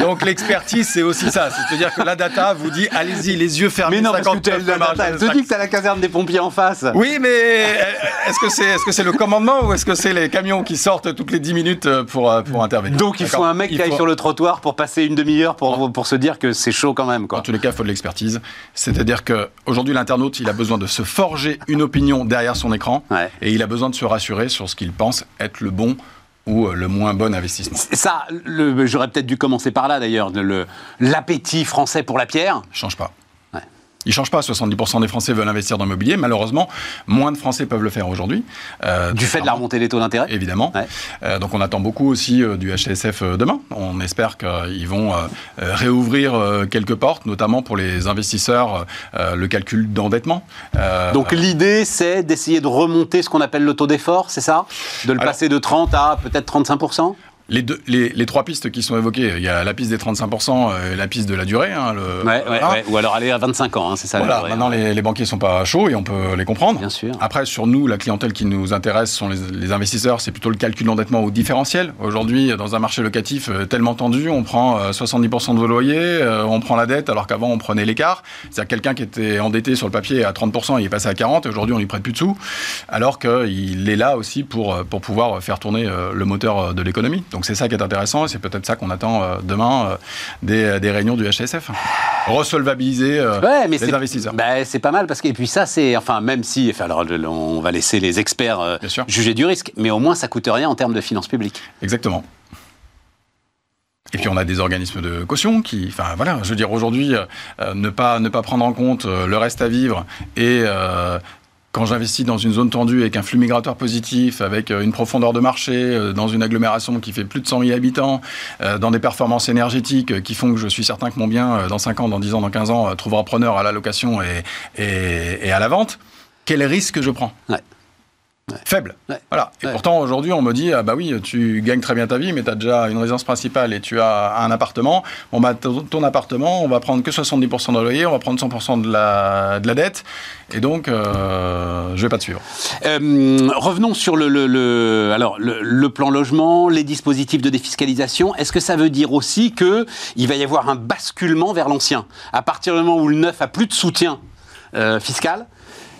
Donc l'expertise, c'est aussi ça. C'est-à-dire que la data vous dit, allez-y, les yeux fermés. Mais non, parce que tu as la data. Elle te dit que tu as la caserne des pompiers en face. Oui, mais est-ce que c'est le commandement ou est-ce que c'est les camions qui sortent toutes les 10 minutes pour intervenir? Donc il faut un mec qui aille sur le trottoir pour passer une demi-heure pour se dire que c'est chaud quand même, quoi. En tous les cas, il faut de l'expertise. C'est-à-dire qu'aujourd'hui, l'internaute, il a besoin de se forger une opinion derrière son écran, ouais, et il a besoin de se rassurer sur ce qu'il pense être le bon ou le moins bon investissement. Ça, j'aurais peut-être dû commencer par là d'ailleurs, l'appétit français pour la pierre. Il ne change pas. Ouais. Il ne change pas, 70% des Français veulent investir dans l'immobilier, malheureusement, moins de Français peuvent le faire aujourd'hui. Du fait de la remontée des taux d'intérêt. Évidemment. Ouais. Donc on attend beaucoup aussi du HCSF demain. On espère qu'ils vont réouvrir quelques portes, notamment pour les investisseurs, le calcul d'endettement. Donc l'idée, c'est d'essayer de remonter ce qu'on appelle le taux d'effort, c'est ça? De le passer de 30 à peut-être 35%? Les trois pistes qui sont évoquées, il y a la piste des 35%, la piste de la durée. Ou alors aller à 25 ans, hein, c'est ça. Voilà, maintenant les banquiers ne sont pas chauds et on peut les comprendre. Bien sûr. Après, sur nous, la clientèle qui nous intéresse sont les investisseurs, c'est plutôt le calcul d'endettement au différentiel. Aujourd'hui, dans un marché locatif tellement tendu, on prend 70% de vos loyers, on prend la dette alors qu'avant on prenait l'écart. C'est-à-dire quelqu'un qui était endetté sur le papier à 30%, il est passé à 40%, et aujourd'hui on lui prête plus de sous, alors qu'il est là aussi pour pouvoir faire tourner le moteur de l'économie. Donc c'est ça qui est intéressant et c'est peut-être ça qu'on attend demain des réunions du HCSF. Resolvabiliser les investisseurs. Bah, c'est pas mal parce que, et puis ça c'est, enfin même si, alors on va laisser les experts juger du risque, mais au moins ça coûte rien en termes de finances publiques. Exactement. Et puis on a des organismes de caution qui, enfin voilà, je veux dire aujourd'hui, ne pas prendre en compte le reste à vivre et quand j'investis dans une zone tendue avec un flux migratoire positif, avec une profondeur de marché, dans une agglomération qui fait plus de 100 000 habitants, dans des performances énergétiques qui font que je suis certain que mon bien, dans 5 ans, dans 10 ans, dans 15 ans, trouvera preneur à la location et à la vente, quel risque je prends ? Ouais. Ouais. Faible. Ouais. Voilà. Et pourtant, aujourd'hui, on me dit, ah bah oui, tu gagnes très bien ta vie, mais tu as déjà une résidence principale et tu as un appartement. Bon, bah, ton appartement, on va prendre que 70% de loyer, on va prendre 100% de la dette. Et donc, je vais pas te suivre. Revenons sur le plan logement, les dispositifs de défiscalisation. Est-ce que ça veut dire aussi qu'il va y avoir un basculement vers l'ancien? À partir du moment où le neuf a plus de soutien fiscal,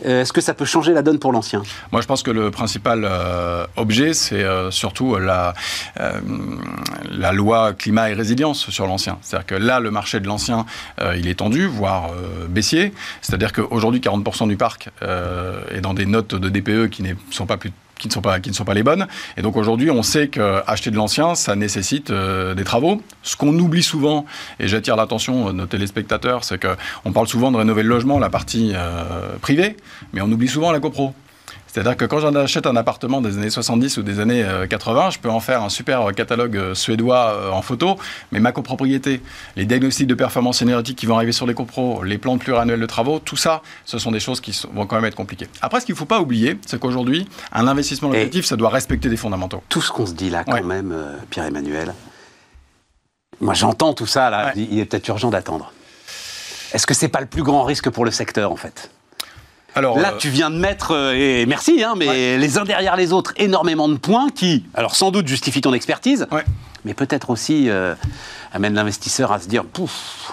est-ce que ça peut changer la donne pour l'ancien? Moi, je pense que le principal objet, c'est surtout la loi climat et résilience sur l'ancien. C'est-à-dire que là, le marché de l'ancien, il est tendu, voire baissier. C'est-à-dire qu'aujourd'hui, 40% du parc est dans des notes de DPE qui ne sont pas les bonnes. Et donc aujourd'hui, on sait qu'acheter de l'ancien, ça nécessite des travaux. Ce qu'on oublie souvent, et j'attire l'attention de nos téléspectateurs, c'est qu'on parle souvent de rénover le logement, la partie privée, mais on oublie souvent la copro. C'est-à-dire que quand j'en achète un appartement des années 70 ou des années 80, je peux en faire un super catalogue suédois en photo, mais ma copropriété, les diagnostics de performance énergétique qui vont arriver sur les copros, les plans pluriannuels de travaux, tout ça, ce sont des choses qui vont quand même être compliquées. Après, ce qu'il ne faut pas oublier, c'est qu'aujourd'hui, un investissement locatif, ça doit respecter des fondamentaux. Tout ce qu'on se dit là, quand même, Pierre-Emmanuel, moi j'entends tout ça, là, il est peut-être urgent d'attendre. Est-ce que ce n'est pas le plus grand risque pour le secteur, en fait ? Alors, là, tu viens de mettre, et merci, hein, mais les uns derrière les autres, énormément de points qui, alors sans doute, justifient ton expertise, mais peut-être aussi amènent l'investisseur à se dire, pouf,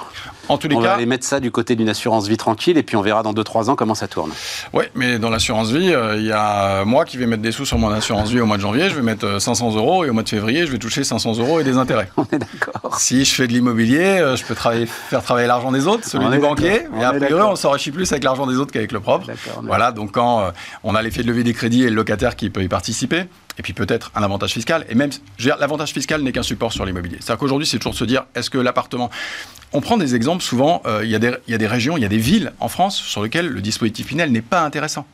en tous les cas, on va aller mettre ça du côté d'une assurance vie tranquille et puis on verra dans 2-3 ans comment ça tourne. Oui, mais dans l'assurance vie, il y a moi qui vais mettre des sous sur mon assurance vie au mois de janvier, je vais mettre 500 € et au mois de février, je vais toucher 500 € et des intérêts. On est d'accord. Si je fais de l'immobilier, je peux faire travailler l'argent des autres, celui des banquiers, et a priori, on s'en enrichit plus avec l'argent des autres qu'avec le propre. Voilà, donc quand on a l'effet de levier des crédits et le locataire qui peut y participer, et puis peut-être un avantage fiscal, et même, je veux dire, l'avantage fiscal n'est qu'un support sur l'immobilier. C'est-à-dire qu'aujourd'hui, c'est toujours de se dire, est-ce que l'appartement... On prend des exemples, souvent, il y a des régions, il y a des villes en France sur lesquelles le dispositif Pinel n'est pas intéressant.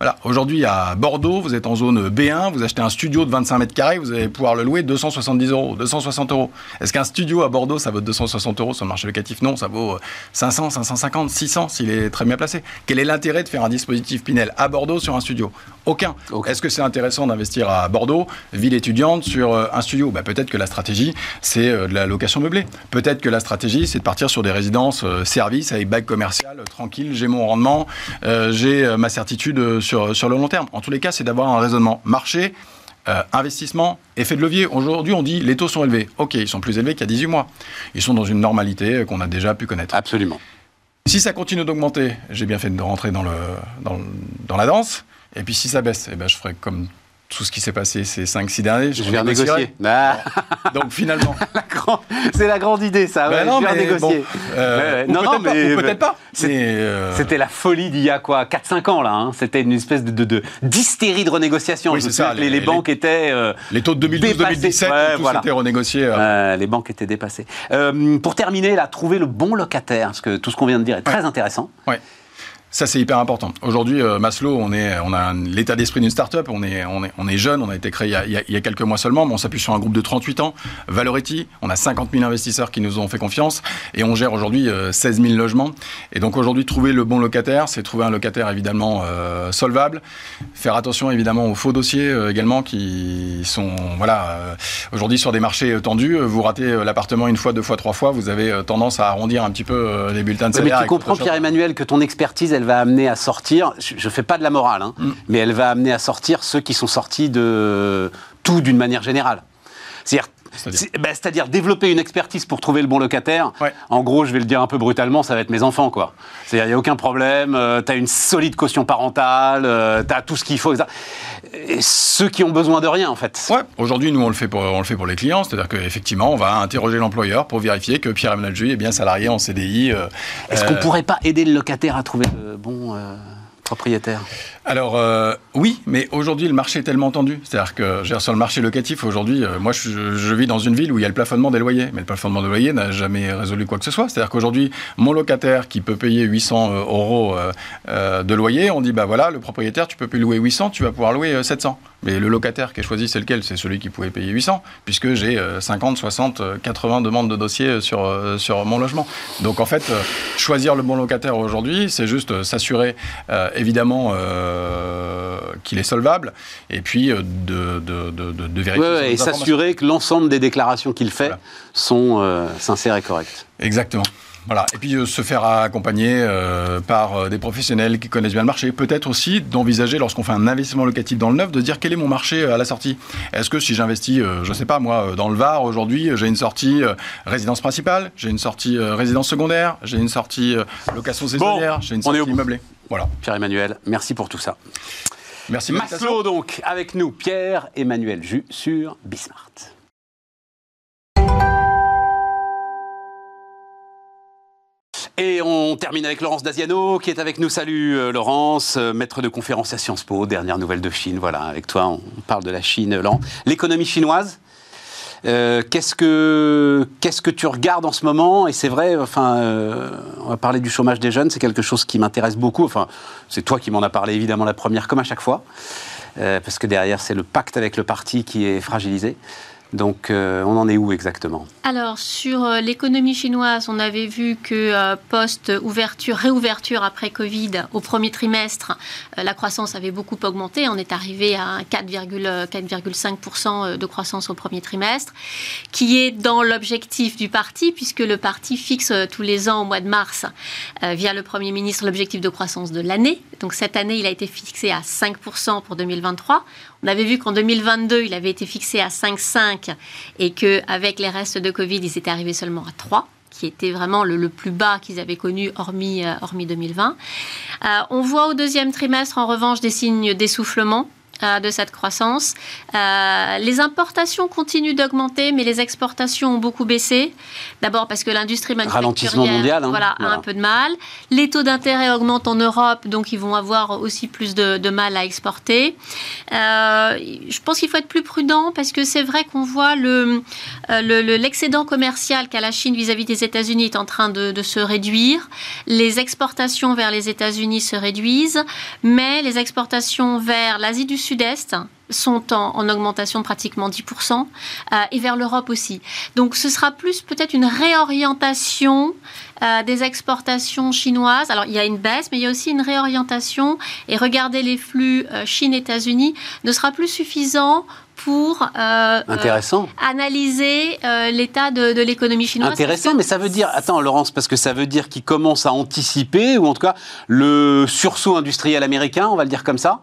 Voilà. Aujourd'hui, à Bordeaux, vous êtes en zone B1, vous achetez un studio de 25 mètres carrés, vous allez pouvoir le louer 270 €, 260 €. Est-ce qu'un studio à Bordeaux, ça vaut 260 € sur le marché locatif? Non, ça vaut 500, 550, 600 s'il est très bien placé. Quel est l'intérêt de faire un dispositif Pinel à Bordeaux sur un studio? Aucun. Okay. Est-ce que c'est intéressant d'investir à Bordeaux, ville étudiante, sur un studio? Bah, peut-être que la stratégie, c'est de la location meublée. Peut-être que la stratégie, c'est de partir sur des résidences services avec bague commerciale, tranquille, j'ai mon rendement, j'ai ma certitude sur le long terme. En tous les cas, c'est d'avoir un raisonnement marché, investissement, effet de levier. Aujourd'hui, on dit les taux sont élevés. OK, ils sont plus élevés qu'il y a 18 mois. Ils sont dans une normalité qu'on a déjà pu connaître. Absolument. Si ça continue d'augmenter, j'ai bien fait de rentrer dans la danse. Et puis si ça baisse, eh ben, je ferai comme tout ce qui s'est passé ces 5-6 derniers. Je vais négocier. Ah. Donc finalement... c'est la grande idée, ça. Ben ouais, non, je vais négocier. Bon, peut-être pas. C'était la folie d'il y a 4-5 ans. C'était une espèce d'hystérie de renégociation. Oui, je sais que les banques étaient... les taux de 2012-2017, tout s'était renégocié. Les banques étaient dépassées. Pour terminer, là, trouver le bon locataire, parce que tout ce qu'on vient de dire est très intéressant. Oui. Ça, c'est hyper important. Aujourd'hui, Maslow, on a l'état d'esprit d'une start-up, on est jeune, on a été créé il y a quelques mois seulement, mais on s'appuie sur un groupe de 38 ans, Valoretti, on a 50 000 investisseurs qui nous ont fait confiance, et on gère aujourd'hui 16 000 logements. Et donc aujourd'hui, trouver le bon locataire, c'est trouver un locataire évidemment solvable, faire attention évidemment aux faux dossiers également, qui sont, aujourd'hui sur des marchés tendus, vous ratez l'appartement une fois, deux fois, trois fois, vous avez tendance à arrondir un petit peu les bulletins de salaire. Mais tu comprends, Pierre-Emmanuel, que ton expertise, elle va amener à sortir, je ne fais pas de la morale, mais elle va amener à sortir ceux qui sont sortis de tout d'une manière générale. C'est-à-dire développer une expertise pour trouver le bon locataire. Ouais. En gros, je vais le dire un peu brutalement, ça va être mes enfants, quoi. C'est-à-dire, il n'y a aucun problème, tu as une solide caution parentale, tu as tout ce qu'il faut, etc. Et ceux qui ont besoin de rien, en fait. Ouais. Aujourd'hui, nous, on le fait pour les clients, c'est-à-dire qu'effectivement, on va interroger l'employeur pour vérifier que Pierre-Emmanuel Jus est bien salarié en CDI. Est-ce qu'on ne pourrait pas aider le locataire à trouver le bon... propriétaire? Alors, oui, mais aujourd'hui, le marché est tellement tendu. C'est-à-dire que sur le marché locatif, aujourd'hui, moi, je vis dans une ville où il y a le plafonnement des loyers. Mais le plafonnement des loyers n'a jamais résolu quoi que ce soit. C'est-à-dire qu'aujourd'hui, mon locataire qui peut payer 800 € de loyer, on dit, bah voilà, le propriétaire, tu peux plus louer 800, tu vas pouvoir louer 700. Mais le locataire qui est choisi, c'est lequel? C'est celui qui pouvait payer 800, puisque j'ai 50, 60, 80 demandes de dossiers sur mon logement. Donc, en fait, choisir le bon locataire aujourd'hui, c'est juste s'assurer... évidemment qu'il est solvable, et puis de vérifier. Et s'assurer que l'ensemble des déclarations qu'il fait sont sincères et correctes. Exactement. Voilà. Et puis se faire accompagner par des professionnels qui connaissent bien le marché. Peut-être aussi d'envisager, lorsqu'on fait un investissement locatif dans le neuf, de dire quel est mon marché à la sortie. Est-ce que si j'investis, je ne sais pas moi, dans le Var aujourd'hui, j'ai une sortie résidence principale, j'ai une sortie résidence secondaire, j'ai une sortie location saisonnière, j'ai une sortie meublée. Voilà. Pierre-Emmanuel, merci pour tout ça. Merci. Maslow donc, avec nous, Pierre-Emmanuel Jus sur BiSmart. Et on termine avec Laurence Daziano qui est avec nous. Salut Laurence, maître de conférence à Sciences Po, dernière nouvelle de Chine. Voilà, avec toi on parle de la Chine, Laurence. L'économie chinoise, qu'est-ce que tu regardes en ce moment? Et c'est vrai, on va parler du chômage des jeunes, c'est quelque chose qui m'intéresse beaucoup. Enfin, c'est toi qui m'en as parlé évidemment la première, comme à chaque fois, parce que derrière c'est le pacte avec le parti qui est fragilisé. Donc, on en est où exactement? Alors, sur l'économie chinoise, on avait vu que post-ouverture, réouverture après Covid, au premier trimestre, la croissance avait beaucoup augmenté. On est arrivé à 4,5% de croissance au premier trimestre, qui est dans l'objectif du parti, puisque le parti fixe tous les ans, au mois de mars, via le Premier ministre, l'objectif de croissance de l'année. Donc, cette année, il a été fixé à 5% pour 2023. On avait vu qu'en 2022, il avait été fixé à 5,5 et qu'avec les restes de Covid, ils étaient arrivés seulement à 3, qui était vraiment le plus bas qu'ils avaient connu, hormis 2020. On voit au deuxième trimestre, en revanche, des signes d'essoufflement de cette croissance. Les importations continuent d'augmenter, mais les exportations ont beaucoup baissé. D'abord parce que l'industrie manufacturière mondial, a un peu de mal. Les taux d'intérêt augmentent en Europe, donc ils vont avoir aussi plus de mal à exporter. Je pense qu'il faut être plus prudent, parce que c'est vrai qu'on voit l'excédent commercial qu'a la Chine vis-à-vis des États-Unis est en train de se réduire. Les exportations vers les États-Unis se réduisent, mais les exportations vers l'Asie du Sud-Est sont en augmentation de pratiquement 10%, et vers l'Europe aussi. Donc ce sera plus peut-être une réorientation des exportations chinoises. Alors il y a une baisse, mais il y a aussi une réorientation, et regarder les flux Chine-États-Unis ne sera plus suffisant pour analyser l'état de l'économie chinoise. Intéressant, mais ça veut dire... Attends, Laurence, parce que ça veut dire qu'ils commencent à anticiper, ou en tout cas, le sursaut industriel américain, on va le dire comme ça,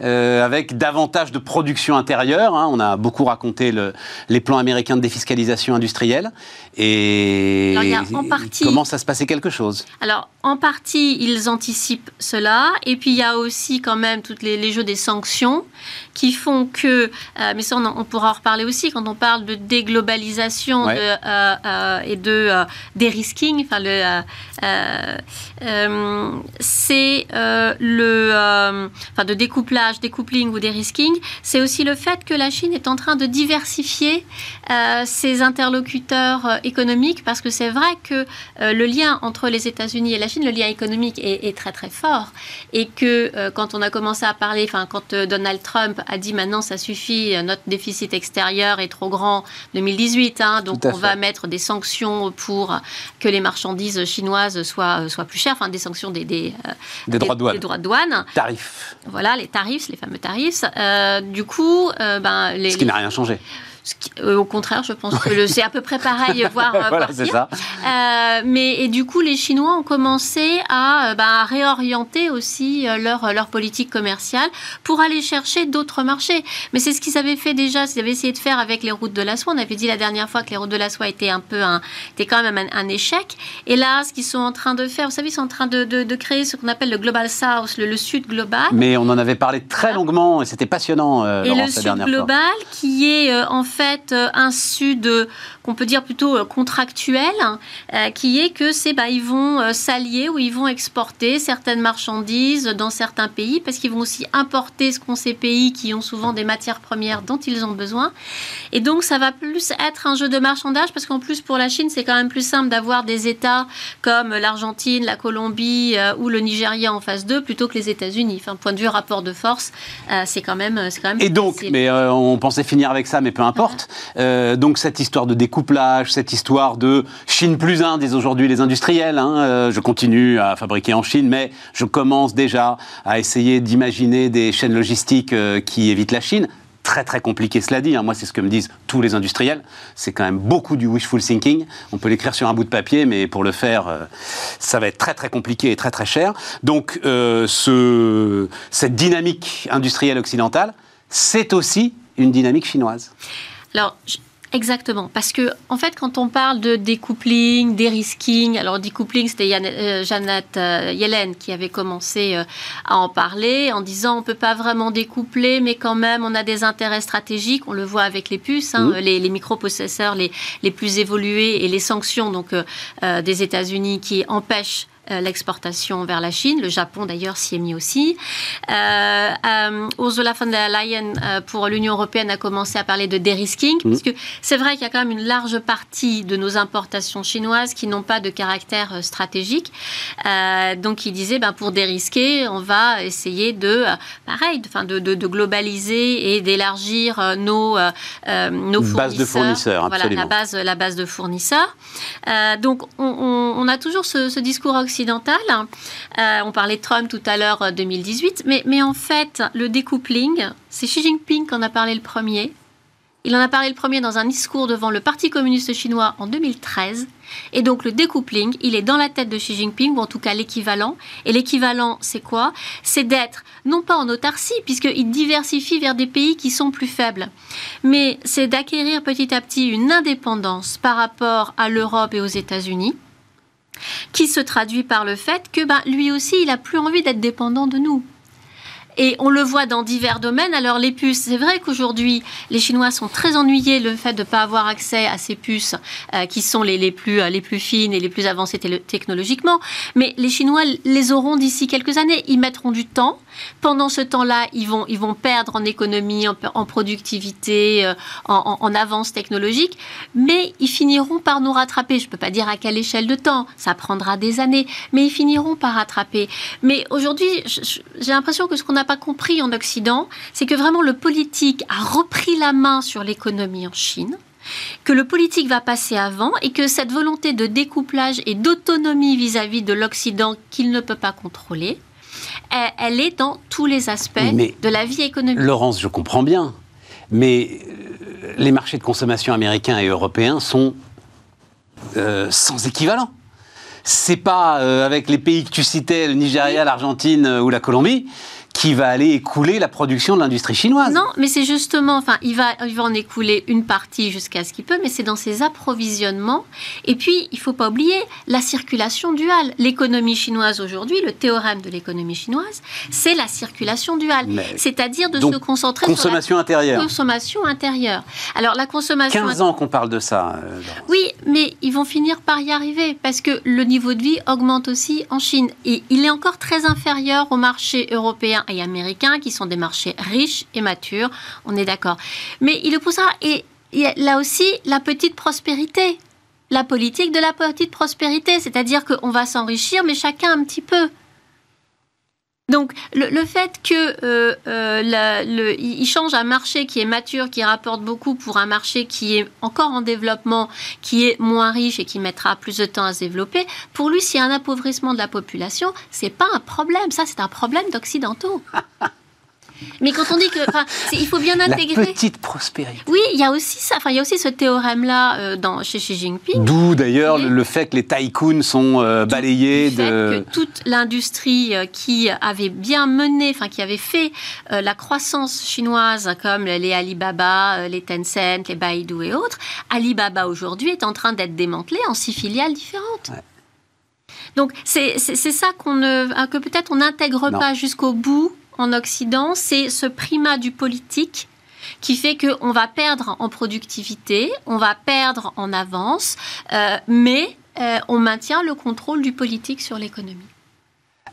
avec davantage de production intérieure. Hein, on a beaucoup raconté les plans américains de défiscalisation industrielle. Et alors, il y a en partie, il commence à se passer quelque chose. Alors, en partie, ils anticipent cela. Et puis, il y a aussi quand même tous les jeux des sanctions qui font que... mais ça, on pourra en reparler aussi quand on parle de déglobalisation ouais. Et de dérisking. Enfin, c'est le... enfin, de découplage, découpling ou dérisking. C'est aussi le fait que la Chine est en train de diversifier ses interlocuteurs économique, parce que c'est vrai que le lien entre les États-Unis et la Chine, le lien économique est très très fort, et que quand on a commencé à parler, enfin quand Donald Trump a dit maintenant ça suffit, notre déficit extérieur est trop grand, 2018, hein, donc on va mettre des sanctions pour que les marchandises chinoises soient plus chères, enfin des sanctions des droits de douane. Des droits de douane. Tarifs. Voilà, les tarifs, les fameux tarifs. Du coup, ben, les... Ce qui n'a rien changé. Au contraire, je pense que c'est à peu près pareil, voire voilà, partir. C'est ça. Et du coup, les Chinois ont commencé à réorienter aussi leur politique commerciale pour aller chercher d'autres marchés. Mais c'est ce qu'ils avaient fait déjà, ce qu'ils avaient essayé de faire avec les routes de la soie. On avait dit la dernière fois que les routes de la soie étaient quand même un échec. Et là, ce qu'ils sont en train de faire, vous savez, ils sont en train de créer ce qu'on appelle le Global South, le Sud global. Mais on en avait parlé très longuement et c'était passionnant, Laurence, la dernière fois. Et le Sud global qui est en fait un sud qu'on peut dire plutôt contractuel, qui est que c'est ils vont s'allier ou ils vont exporter certaines marchandises dans certains pays, parce qu'ils vont aussi importer ce qu'ont ces pays qui ont souvent des matières premières dont ils ont besoin. Et donc ça va plus être un jeu de marchandage, parce qu'en plus pour la Chine c'est quand même plus simple d'avoir des États comme l'Argentine, la Colombie ou le Nigeria en face d'eux plutôt que les États-Unis. Enfin, point de vue rapport de force, c'est quand même. Et donc, mais on pensait finir avec ça, mais peu importe. Donc cette histoire de découplage, cette histoire de Chine plus 1, disent aujourd'hui les industriels, hein, je continue à fabriquer en Chine, mais je commence déjà à essayer d'imaginer des chaînes logistiques qui évitent la Chine. Très très compliqué, cela dit, hein. Moi c'est ce que me disent tous les industriels, c'est quand même beaucoup du wishful thinking, on peut l'écrire sur un bout de papier, mais pour le faire, ça va être très très compliqué et très très cher. Donc cette dynamique industrielle occidentale, c'est aussi une dynamique chinoise. Alors, exactement, parce que en fait, quand on parle de découpling, dérisking, alors découpling, c'était Janet Yellen qui avait commencé à en parler, en disant on ne peut pas vraiment découpler, mais quand même, on a des intérêts stratégiques, on le voit avec les puces, hein, les microprocesseurs les plus évolués, et les sanctions donc, des États-Unis qui empêchent l'exportation vers la Chine. Le Japon, d'ailleurs, s'y est mis aussi. Ursula von der Leyen, pour l'Union européenne, a commencé à parler de dérisking, parce que c'est vrai qu'il y a quand même une large partie de nos importations chinoises qui n'ont pas de caractère stratégique. Donc, il disait, pour dérisquer, on va essayer de globaliser et d'élargir nos fournisseurs. Base de fournisseurs, absolument. Voilà, la base de fournisseurs. Donc, on a toujours ce discours occidental. On parlait de Trump tout à l'heure, 2018, mais en fait, le découpling, c'est Xi Jinping qui en a parlé le premier. Il en a parlé le premier dans un discours devant le Parti communiste chinois en 2013. Et donc, le découpling, il est dans la tête de Xi Jinping, ou en tout cas l'équivalent. Et l'équivalent, c'est quoi? C'est d'être, non pas en autarcie, puisqu'il diversifie vers des pays qui sont plus faibles, mais c'est d'acquérir petit à petit une indépendance par rapport à l'Europe et aux États-Unis, qui se traduit par le fait que lui aussi, il n'a plus envie d'être dépendant de nous. Et on le voit dans divers domaines. Alors, les puces, c'est vrai qu'aujourd'hui, les Chinois sont très ennuyés le fait de ne pas avoir accès à ces puces qui sont les plus fines et les plus avancées technologiquement. Mais les Chinois les auront d'ici quelques années. Ils mettront du temps. Pendant ce temps-là, ils vont perdre en économie, en productivité, en avance technologique. Mais ils finiront par nous rattraper. Je ne peux pas dire à quelle échelle de temps. Ça prendra des années. Mais ils finiront par rattraper. Mais aujourd'hui, j'ai l'impression que ce qu'on a pas compris en Occident, c'est que vraiment le politique a repris la main sur l'économie en Chine, que le politique va passer avant et que cette volonté de découplage et d'autonomie vis-à-vis de l'Occident qu'il ne peut pas contrôler, elle est dans tous les aspects de la vie économique. Laurence, je comprends bien, mais les marchés de consommation américains et européens sont sans équivalent. C'est pas avec les pays que tu citais, le Nigeria, l'Argentine ou la Colombie, qui va aller écouler la production de l'industrie chinoise. Non, mais c'est justement, enfin, il va en écouler une partie jusqu'à ce qu'il peut, mais c'est dans ses approvisionnements. Et puis, il ne faut pas oublier la circulation duale. L'économie chinoise aujourd'hui, le théorème de l'économie chinoise, c'est la circulation duale. C'est-à-dire de se concentrer sur la consommation intérieure. Consommation intérieure. Alors, la consommation... 15 ans qu'on parle de ça. Oui, mais ils vont finir par y arriver, parce que le niveau de vie augmente aussi en Chine. Et il est encore très inférieur au marché européen et américains, qui sont des marchés riches et matures, on est d'accord. Mais il le poussera, et il y a là aussi la petite prospérité, la politique de la petite prospérité, c'est-à-dire qu'on va s'enrichir, mais chacun un petit peu. Donc, le fait que il change un marché qui est mature, qui rapporte beaucoup, pour un marché qui est encore en développement, qui est moins riche et qui mettra plus de temps à se développer, pour lui, s'il y a un appauvrissement de la population, c'est pas un problème. Ça, c'est un problème d'occidentaux. Mais quand on dit que... il faut bien intégrer... La petite prospérité. Oui, il y a aussi ça. Il y a aussi ce théorème-là chez Xi Jinping. D'où, d'ailleurs, le fait que les tycoons sont balayés de... Que toute l'industrie qui avait bien mené, qui avait fait la croissance chinoise, comme les Alibaba, les Tencent, les Baidu et autres, Alibaba, aujourd'hui, est en train d'être démantelée en 6 filiales différentes. Ouais. Donc, c'est ça que peut-être on n'intègre pas jusqu'au bout en Occident, c'est ce primat du politique qui fait qu'on va perdre en productivité, on va perdre en avance, mais on maintient le contrôle du politique sur l'économie.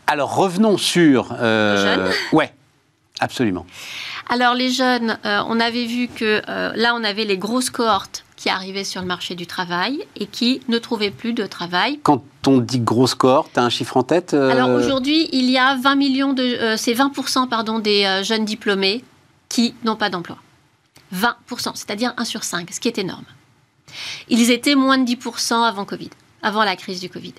Alors revenons sur... Les jeunes. Ouais, absolument. Alors les jeunes, on avait vu que là on avait les grosses cohortes qui arrivaient sur le marché du travail et qui ne trouvaient plus de travail. Quand on dit grosse cohorte, tu as un chiffre en tête Alors aujourd'hui, il y a 20 millions de... c'est 20% pardon, des jeunes diplômés qui n'ont pas d'emploi. 20%, c'est-à-dire 1 sur 5, ce qui est énorme. Ils étaient moins de 10% avant Covid, avant la crise du Covid.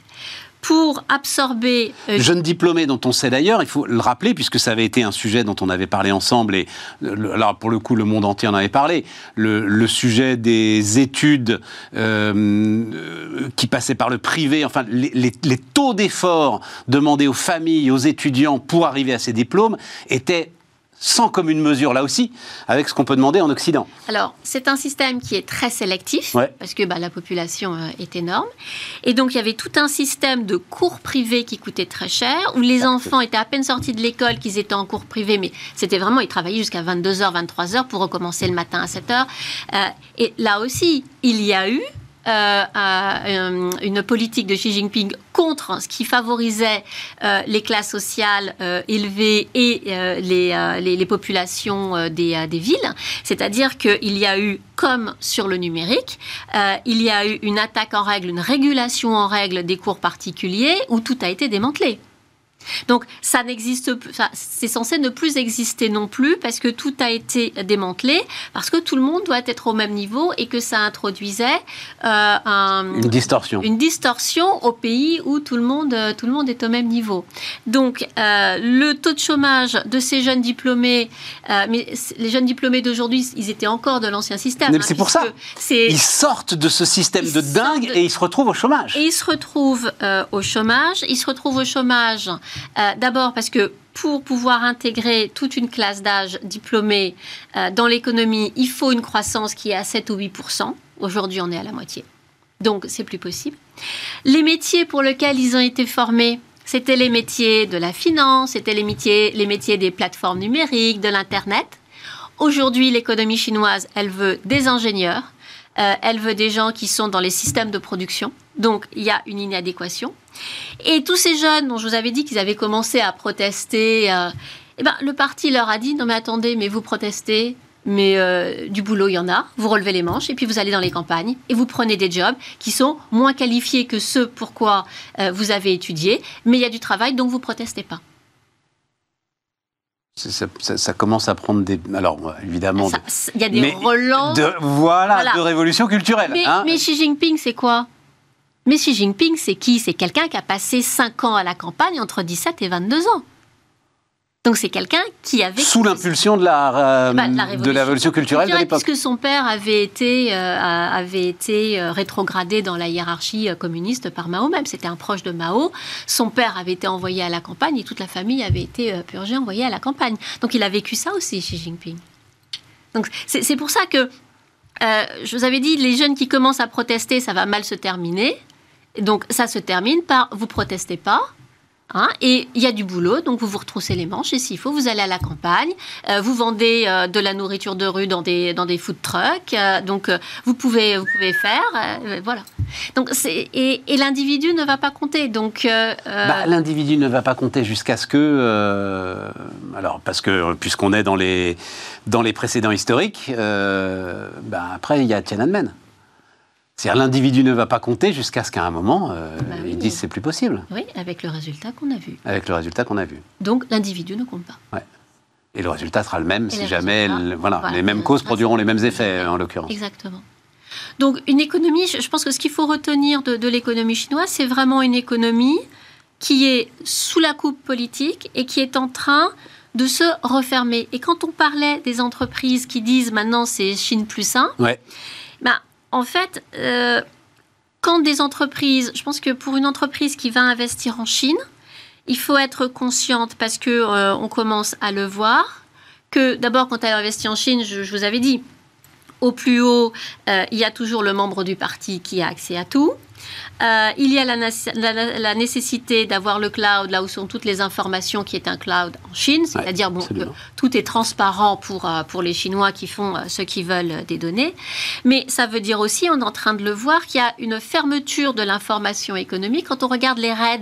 Pour absorber... Jeunes diplômés dont on sait d'ailleurs, il faut le rappeler, puisque ça avait été un sujet dont on avait parlé ensemble, et là, pour le coup, le monde entier en avait parlé, le sujet des études qui passaient par le privé, enfin, les taux d'effort demandés aux familles, aux étudiants pour arriver à ces diplômes étaient sans commune mesure, là aussi, avec ce qu'on peut demander en Occident. Alors, c'est un système qui est très sélectif, parce que la population est énorme. Et donc, il y avait tout un système de cours privés qui coûtait très cher, où les enfants étaient à peine sortis de l'école, qu'ils étaient en cours privés, mais c'était vraiment, ils travaillaient jusqu'à 22h, 23h pour recommencer le matin à 7h. Et là aussi, il y a eu une politique de Xi Jinping contre ce qui favorisait les classes sociales élevées et les populations des villes. C'est-à-dire qu'il y a eu, comme sur le numérique, il y a eu une attaque en règle, une régulation en règle des cours particuliers où tout a été démantelé. Donc, ça n'existe plus, c'est censé ne plus exister non plus, parce que tout a été démantelé, parce que tout le monde doit être au même niveau, et que ça introduisait une distorsion au pays où tout le monde est au même niveau. Donc, le taux de chômage de ces jeunes diplômés, mais les jeunes diplômés d'aujourd'hui, ils étaient encore de l'ancien système. Mais c'est pour ça, ils sortent de ce système de dingue et ils se retrouvent au chômage. Et ils se retrouvent au chômage, d'abord parce que pour pouvoir intégrer toute une classe d'âge diplômée dans l'économie, il faut une croissance qui est à 7 ou 8%. Aujourd'hui, on est à la moitié. Donc, c'est plus possible. Les métiers pour lesquels ils ont été formés, c'était les métiers de la finance, c'était les métiers des plateformes numériques, de l'Internet. Aujourd'hui, l'économie chinoise, elle veut des ingénieurs, elle veut des gens qui sont dans les systèmes de production. Donc, il y a une inadéquation. Et tous ces jeunes dont je vous avais dit qu'ils avaient commencé à protester, le parti leur a dit « Non mais attendez, mais vous protestez, mais du boulot il y en a, vous relevez les manches et puis vous allez dans les campagnes et vous prenez des jobs qui sont moins qualifiés que ceux pourquoi vous avez étudié, mais il y a du travail donc vous protestez pas. » Ça commence à prendre des... Alors, évidemment... Il y a des relents... de révolution culturelle. Mais Xi Jinping, c'est quoi ? Mais Xi Jinping, c'est qui ? C'est quelqu'un qui a passé 5 ans à la campagne entre 17 et 22 ans. Donc c'est quelqu'un qui avait... Sous l'impulsion de la révolution culturelle de l'époque. Puisque son père avait été rétrogradé dans la hiérarchie communiste par Mao même. C'était un proche de Mao. Son père avait été envoyé à la campagne et toute la famille avait été purgée, envoyée à la campagne. Donc il a vécu ça aussi, Xi Jinping. Donc c'est pour ça que, je vous avais dit, les jeunes qui commencent à protester, ça va mal se terminer. Donc ça se termine par « vous protestez pas ». Hein, et il y a du boulot, donc vous vous retroussez les manches et s'il faut, vous allez à la campagne, vous vendez de la nourriture de rue dans des food trucks, donc vous pouvez faire, voilà. Donc, et l'individu ne va pas compter. Donc, l'individu ne va pas compter jusqu'à ce que... alors, parce que, puisqu'on est dans les précédents historiques, après, il y a Tiananmen. C'est-à-dire l'individu ne va pas compter jusqu'à ce qu'à un moment, oui, ils disent que c'est plus possible. Oui, avec le résultat qu'on a vu. Avec le résultat qu'on a vu. Donc l'individu ne compte pas. Ouais. Et le résultat sera le même si jamais les mêmes causes produiront les mêmes effets, en l'occurrence. Exactement. Donc une économie, je pense que ce qu'il faut retenir de l'économie chinoise, c'est vraiment une économie qui est sous la coupe politique et qui est en train de se refermer. Et quand on parlait des entreprises qui disent maintenant c'est Chine plus 1, ouais. En fait, quand des entreprises... Je pense que pour une entreprise qui va investir en Chine, il faut être consciente, parce qu'on commence à le voir, que d'abord, quand elle investit en Chine, je vous avais dit, au plus haut, il y a toujours le membre du parti qui a accès à tout. Il y a la nécessité d'avoir le cloud, là où sont toutes les informations qui est un cloud en Chine. C'est-à-dire tout est transparent pour les Chinois qui font ce qu'ils veulent des données. Mais ça veut dire aussi, on est en train de le voir, qu'il y a une fermeture de l'information économique. Quand on regarde les raids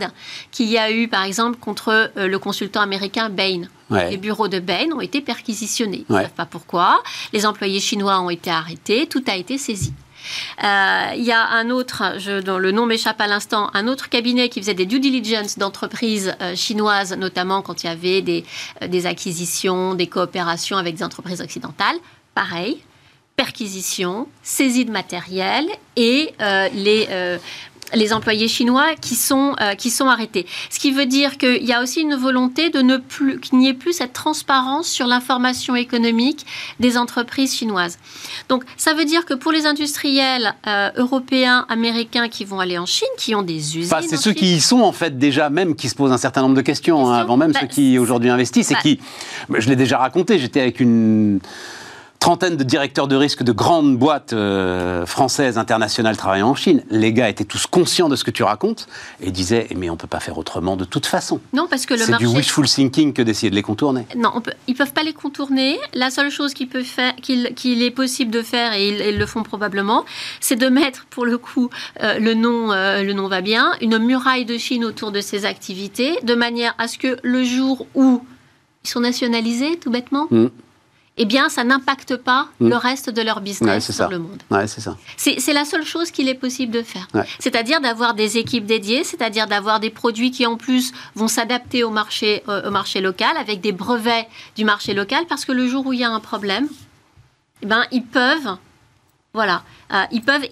qu'il y a eu, par exemple, contre le consultant américain Bain. Ouais. Les bureaux de Bain ont été perquisitionnés. Ils ne savent pas pourquoi. Les employés chinois ont été arrêtés. Tout a été saisi. Il y a un autre, dont le nom m'échappe à l'instant, un autre cabinet qui faisait des due diligence d'entreprises chinoises, notamment quand il y avait des acquisitions, des coopérations avec des entreprises occidentales. Pareil, perquisition, saisie de matériel et les employés chinois qui sont arrêtés. Ce qui veut dire qu'il y a aussi une volonté qu'il n'y ait plus cette transparence sur l'information économique des entreprises chinoises. Donc, ça veut dire que pour les industriels européens, américains qui vont aller en Chine, qui ont des usines... c'est ceux qui y sont, en fait, déjà, même, qui se posent un certain nombre de questions, hein, avant même ceux qui, aujourd'hui, investissent et qui... je l'ai déjà raconté, j'étais avec une... trentaine de directeurs de risque de grandes boîtes françaises, internationales, travaillant en Chine. Les gars étaient tous conscients de ce que tu racontes et disaient « mais on ne peut pas faire autrement de toute façon ». Non, parce que le marché... C'est du wishful thinking que d'essayer de les contourner. Non, ils ne peuvent pas les contourner. La seule chose qu'il est possible de faire, et ils le font probablement, c'est de mettre, pour le coup, le nom va bien, une muraille de Chine autour de ses activités, de manière à ce que le jour où ils sont nationalisés, tout bêtement... eh bien, ça n'impacte pas le reste de leur business sur le monde. Ouais, c'est ça. C'est la seule chose qu'il est possible de faire. Ouais. C'est-à-dire d'avoir des équipes dédiées, c'est-à-dire d'avoir des produits qui, en plus, vont s'adapter au marché local, avec des brevets du marché local, parce que le jour où il y a un problème, eh ben, ils peuvent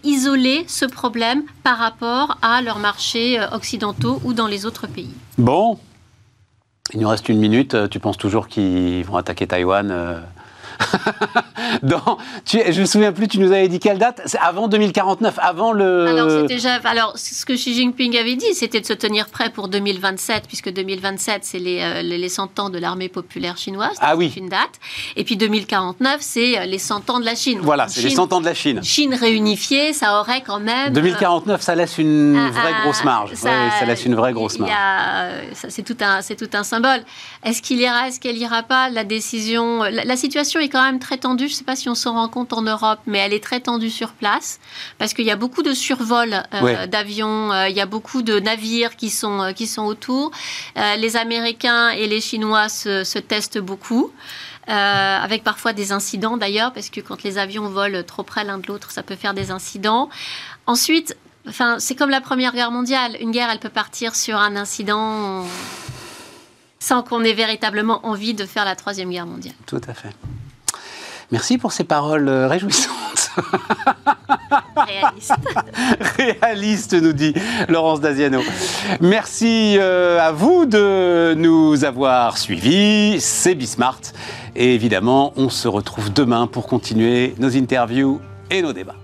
isoler ce problème par rapport à leurs marchés occidentaux ou dans les autres pays. Bon, il nous reste une minute. Tu penses toujours qu'ils vont attaquer Taïwan je me souviens plus, tu nous avais dit quelle date? C'est avant 2049, avant le... Alors, ce que Xi Jinping avait dit, c'était de se tenir prêt pour 2027, puisque 2027, c'est les 100 ans de l'armée populaire chinoise. Ah oui. C'est une date. Et puis 2049, c'est les 100 ans de la Chine. Voilà, c'est les 100 ans de la Chine. Chine réunifiée, ça aurait quand même... 2049, ça laisse une vraie grosse marge. Ça laisse une vraie grosse marge. C'est tout un symbole. Est-ce qu'il ira, est-ce qu'elle ira pas? La décision... La situation est quand même très tendue, je ne sais pas si on s'en rend compte en Europe, mais elle est très tendue sur place, parce qu'il y a beaucoup de survols d'avions, il y a beaucoup de navires qui sont autour. Les Américains et les Chinois se testent beaucoup, avec parfois des incidents d'ailleurs, parce que quand les avions volent trop près l'un de l'autre, ça peut faire des incidents. Ensuite, c'est comme la Première Guerre mondiale, une guerre, elle peut partir sur un incident... sans qu'on ait véritablement envie de faire la Troisième Guerre mondiale. Tout à fait. Merci pour ces paroles réjouissantes. réaliste. Réaliste, nous dit Laurence Daziano. Merci à vous de nous avoir suivis. C'est BiSmart. Et évidemment, on se retrouve demain pour continuer nos interviews et nos débats.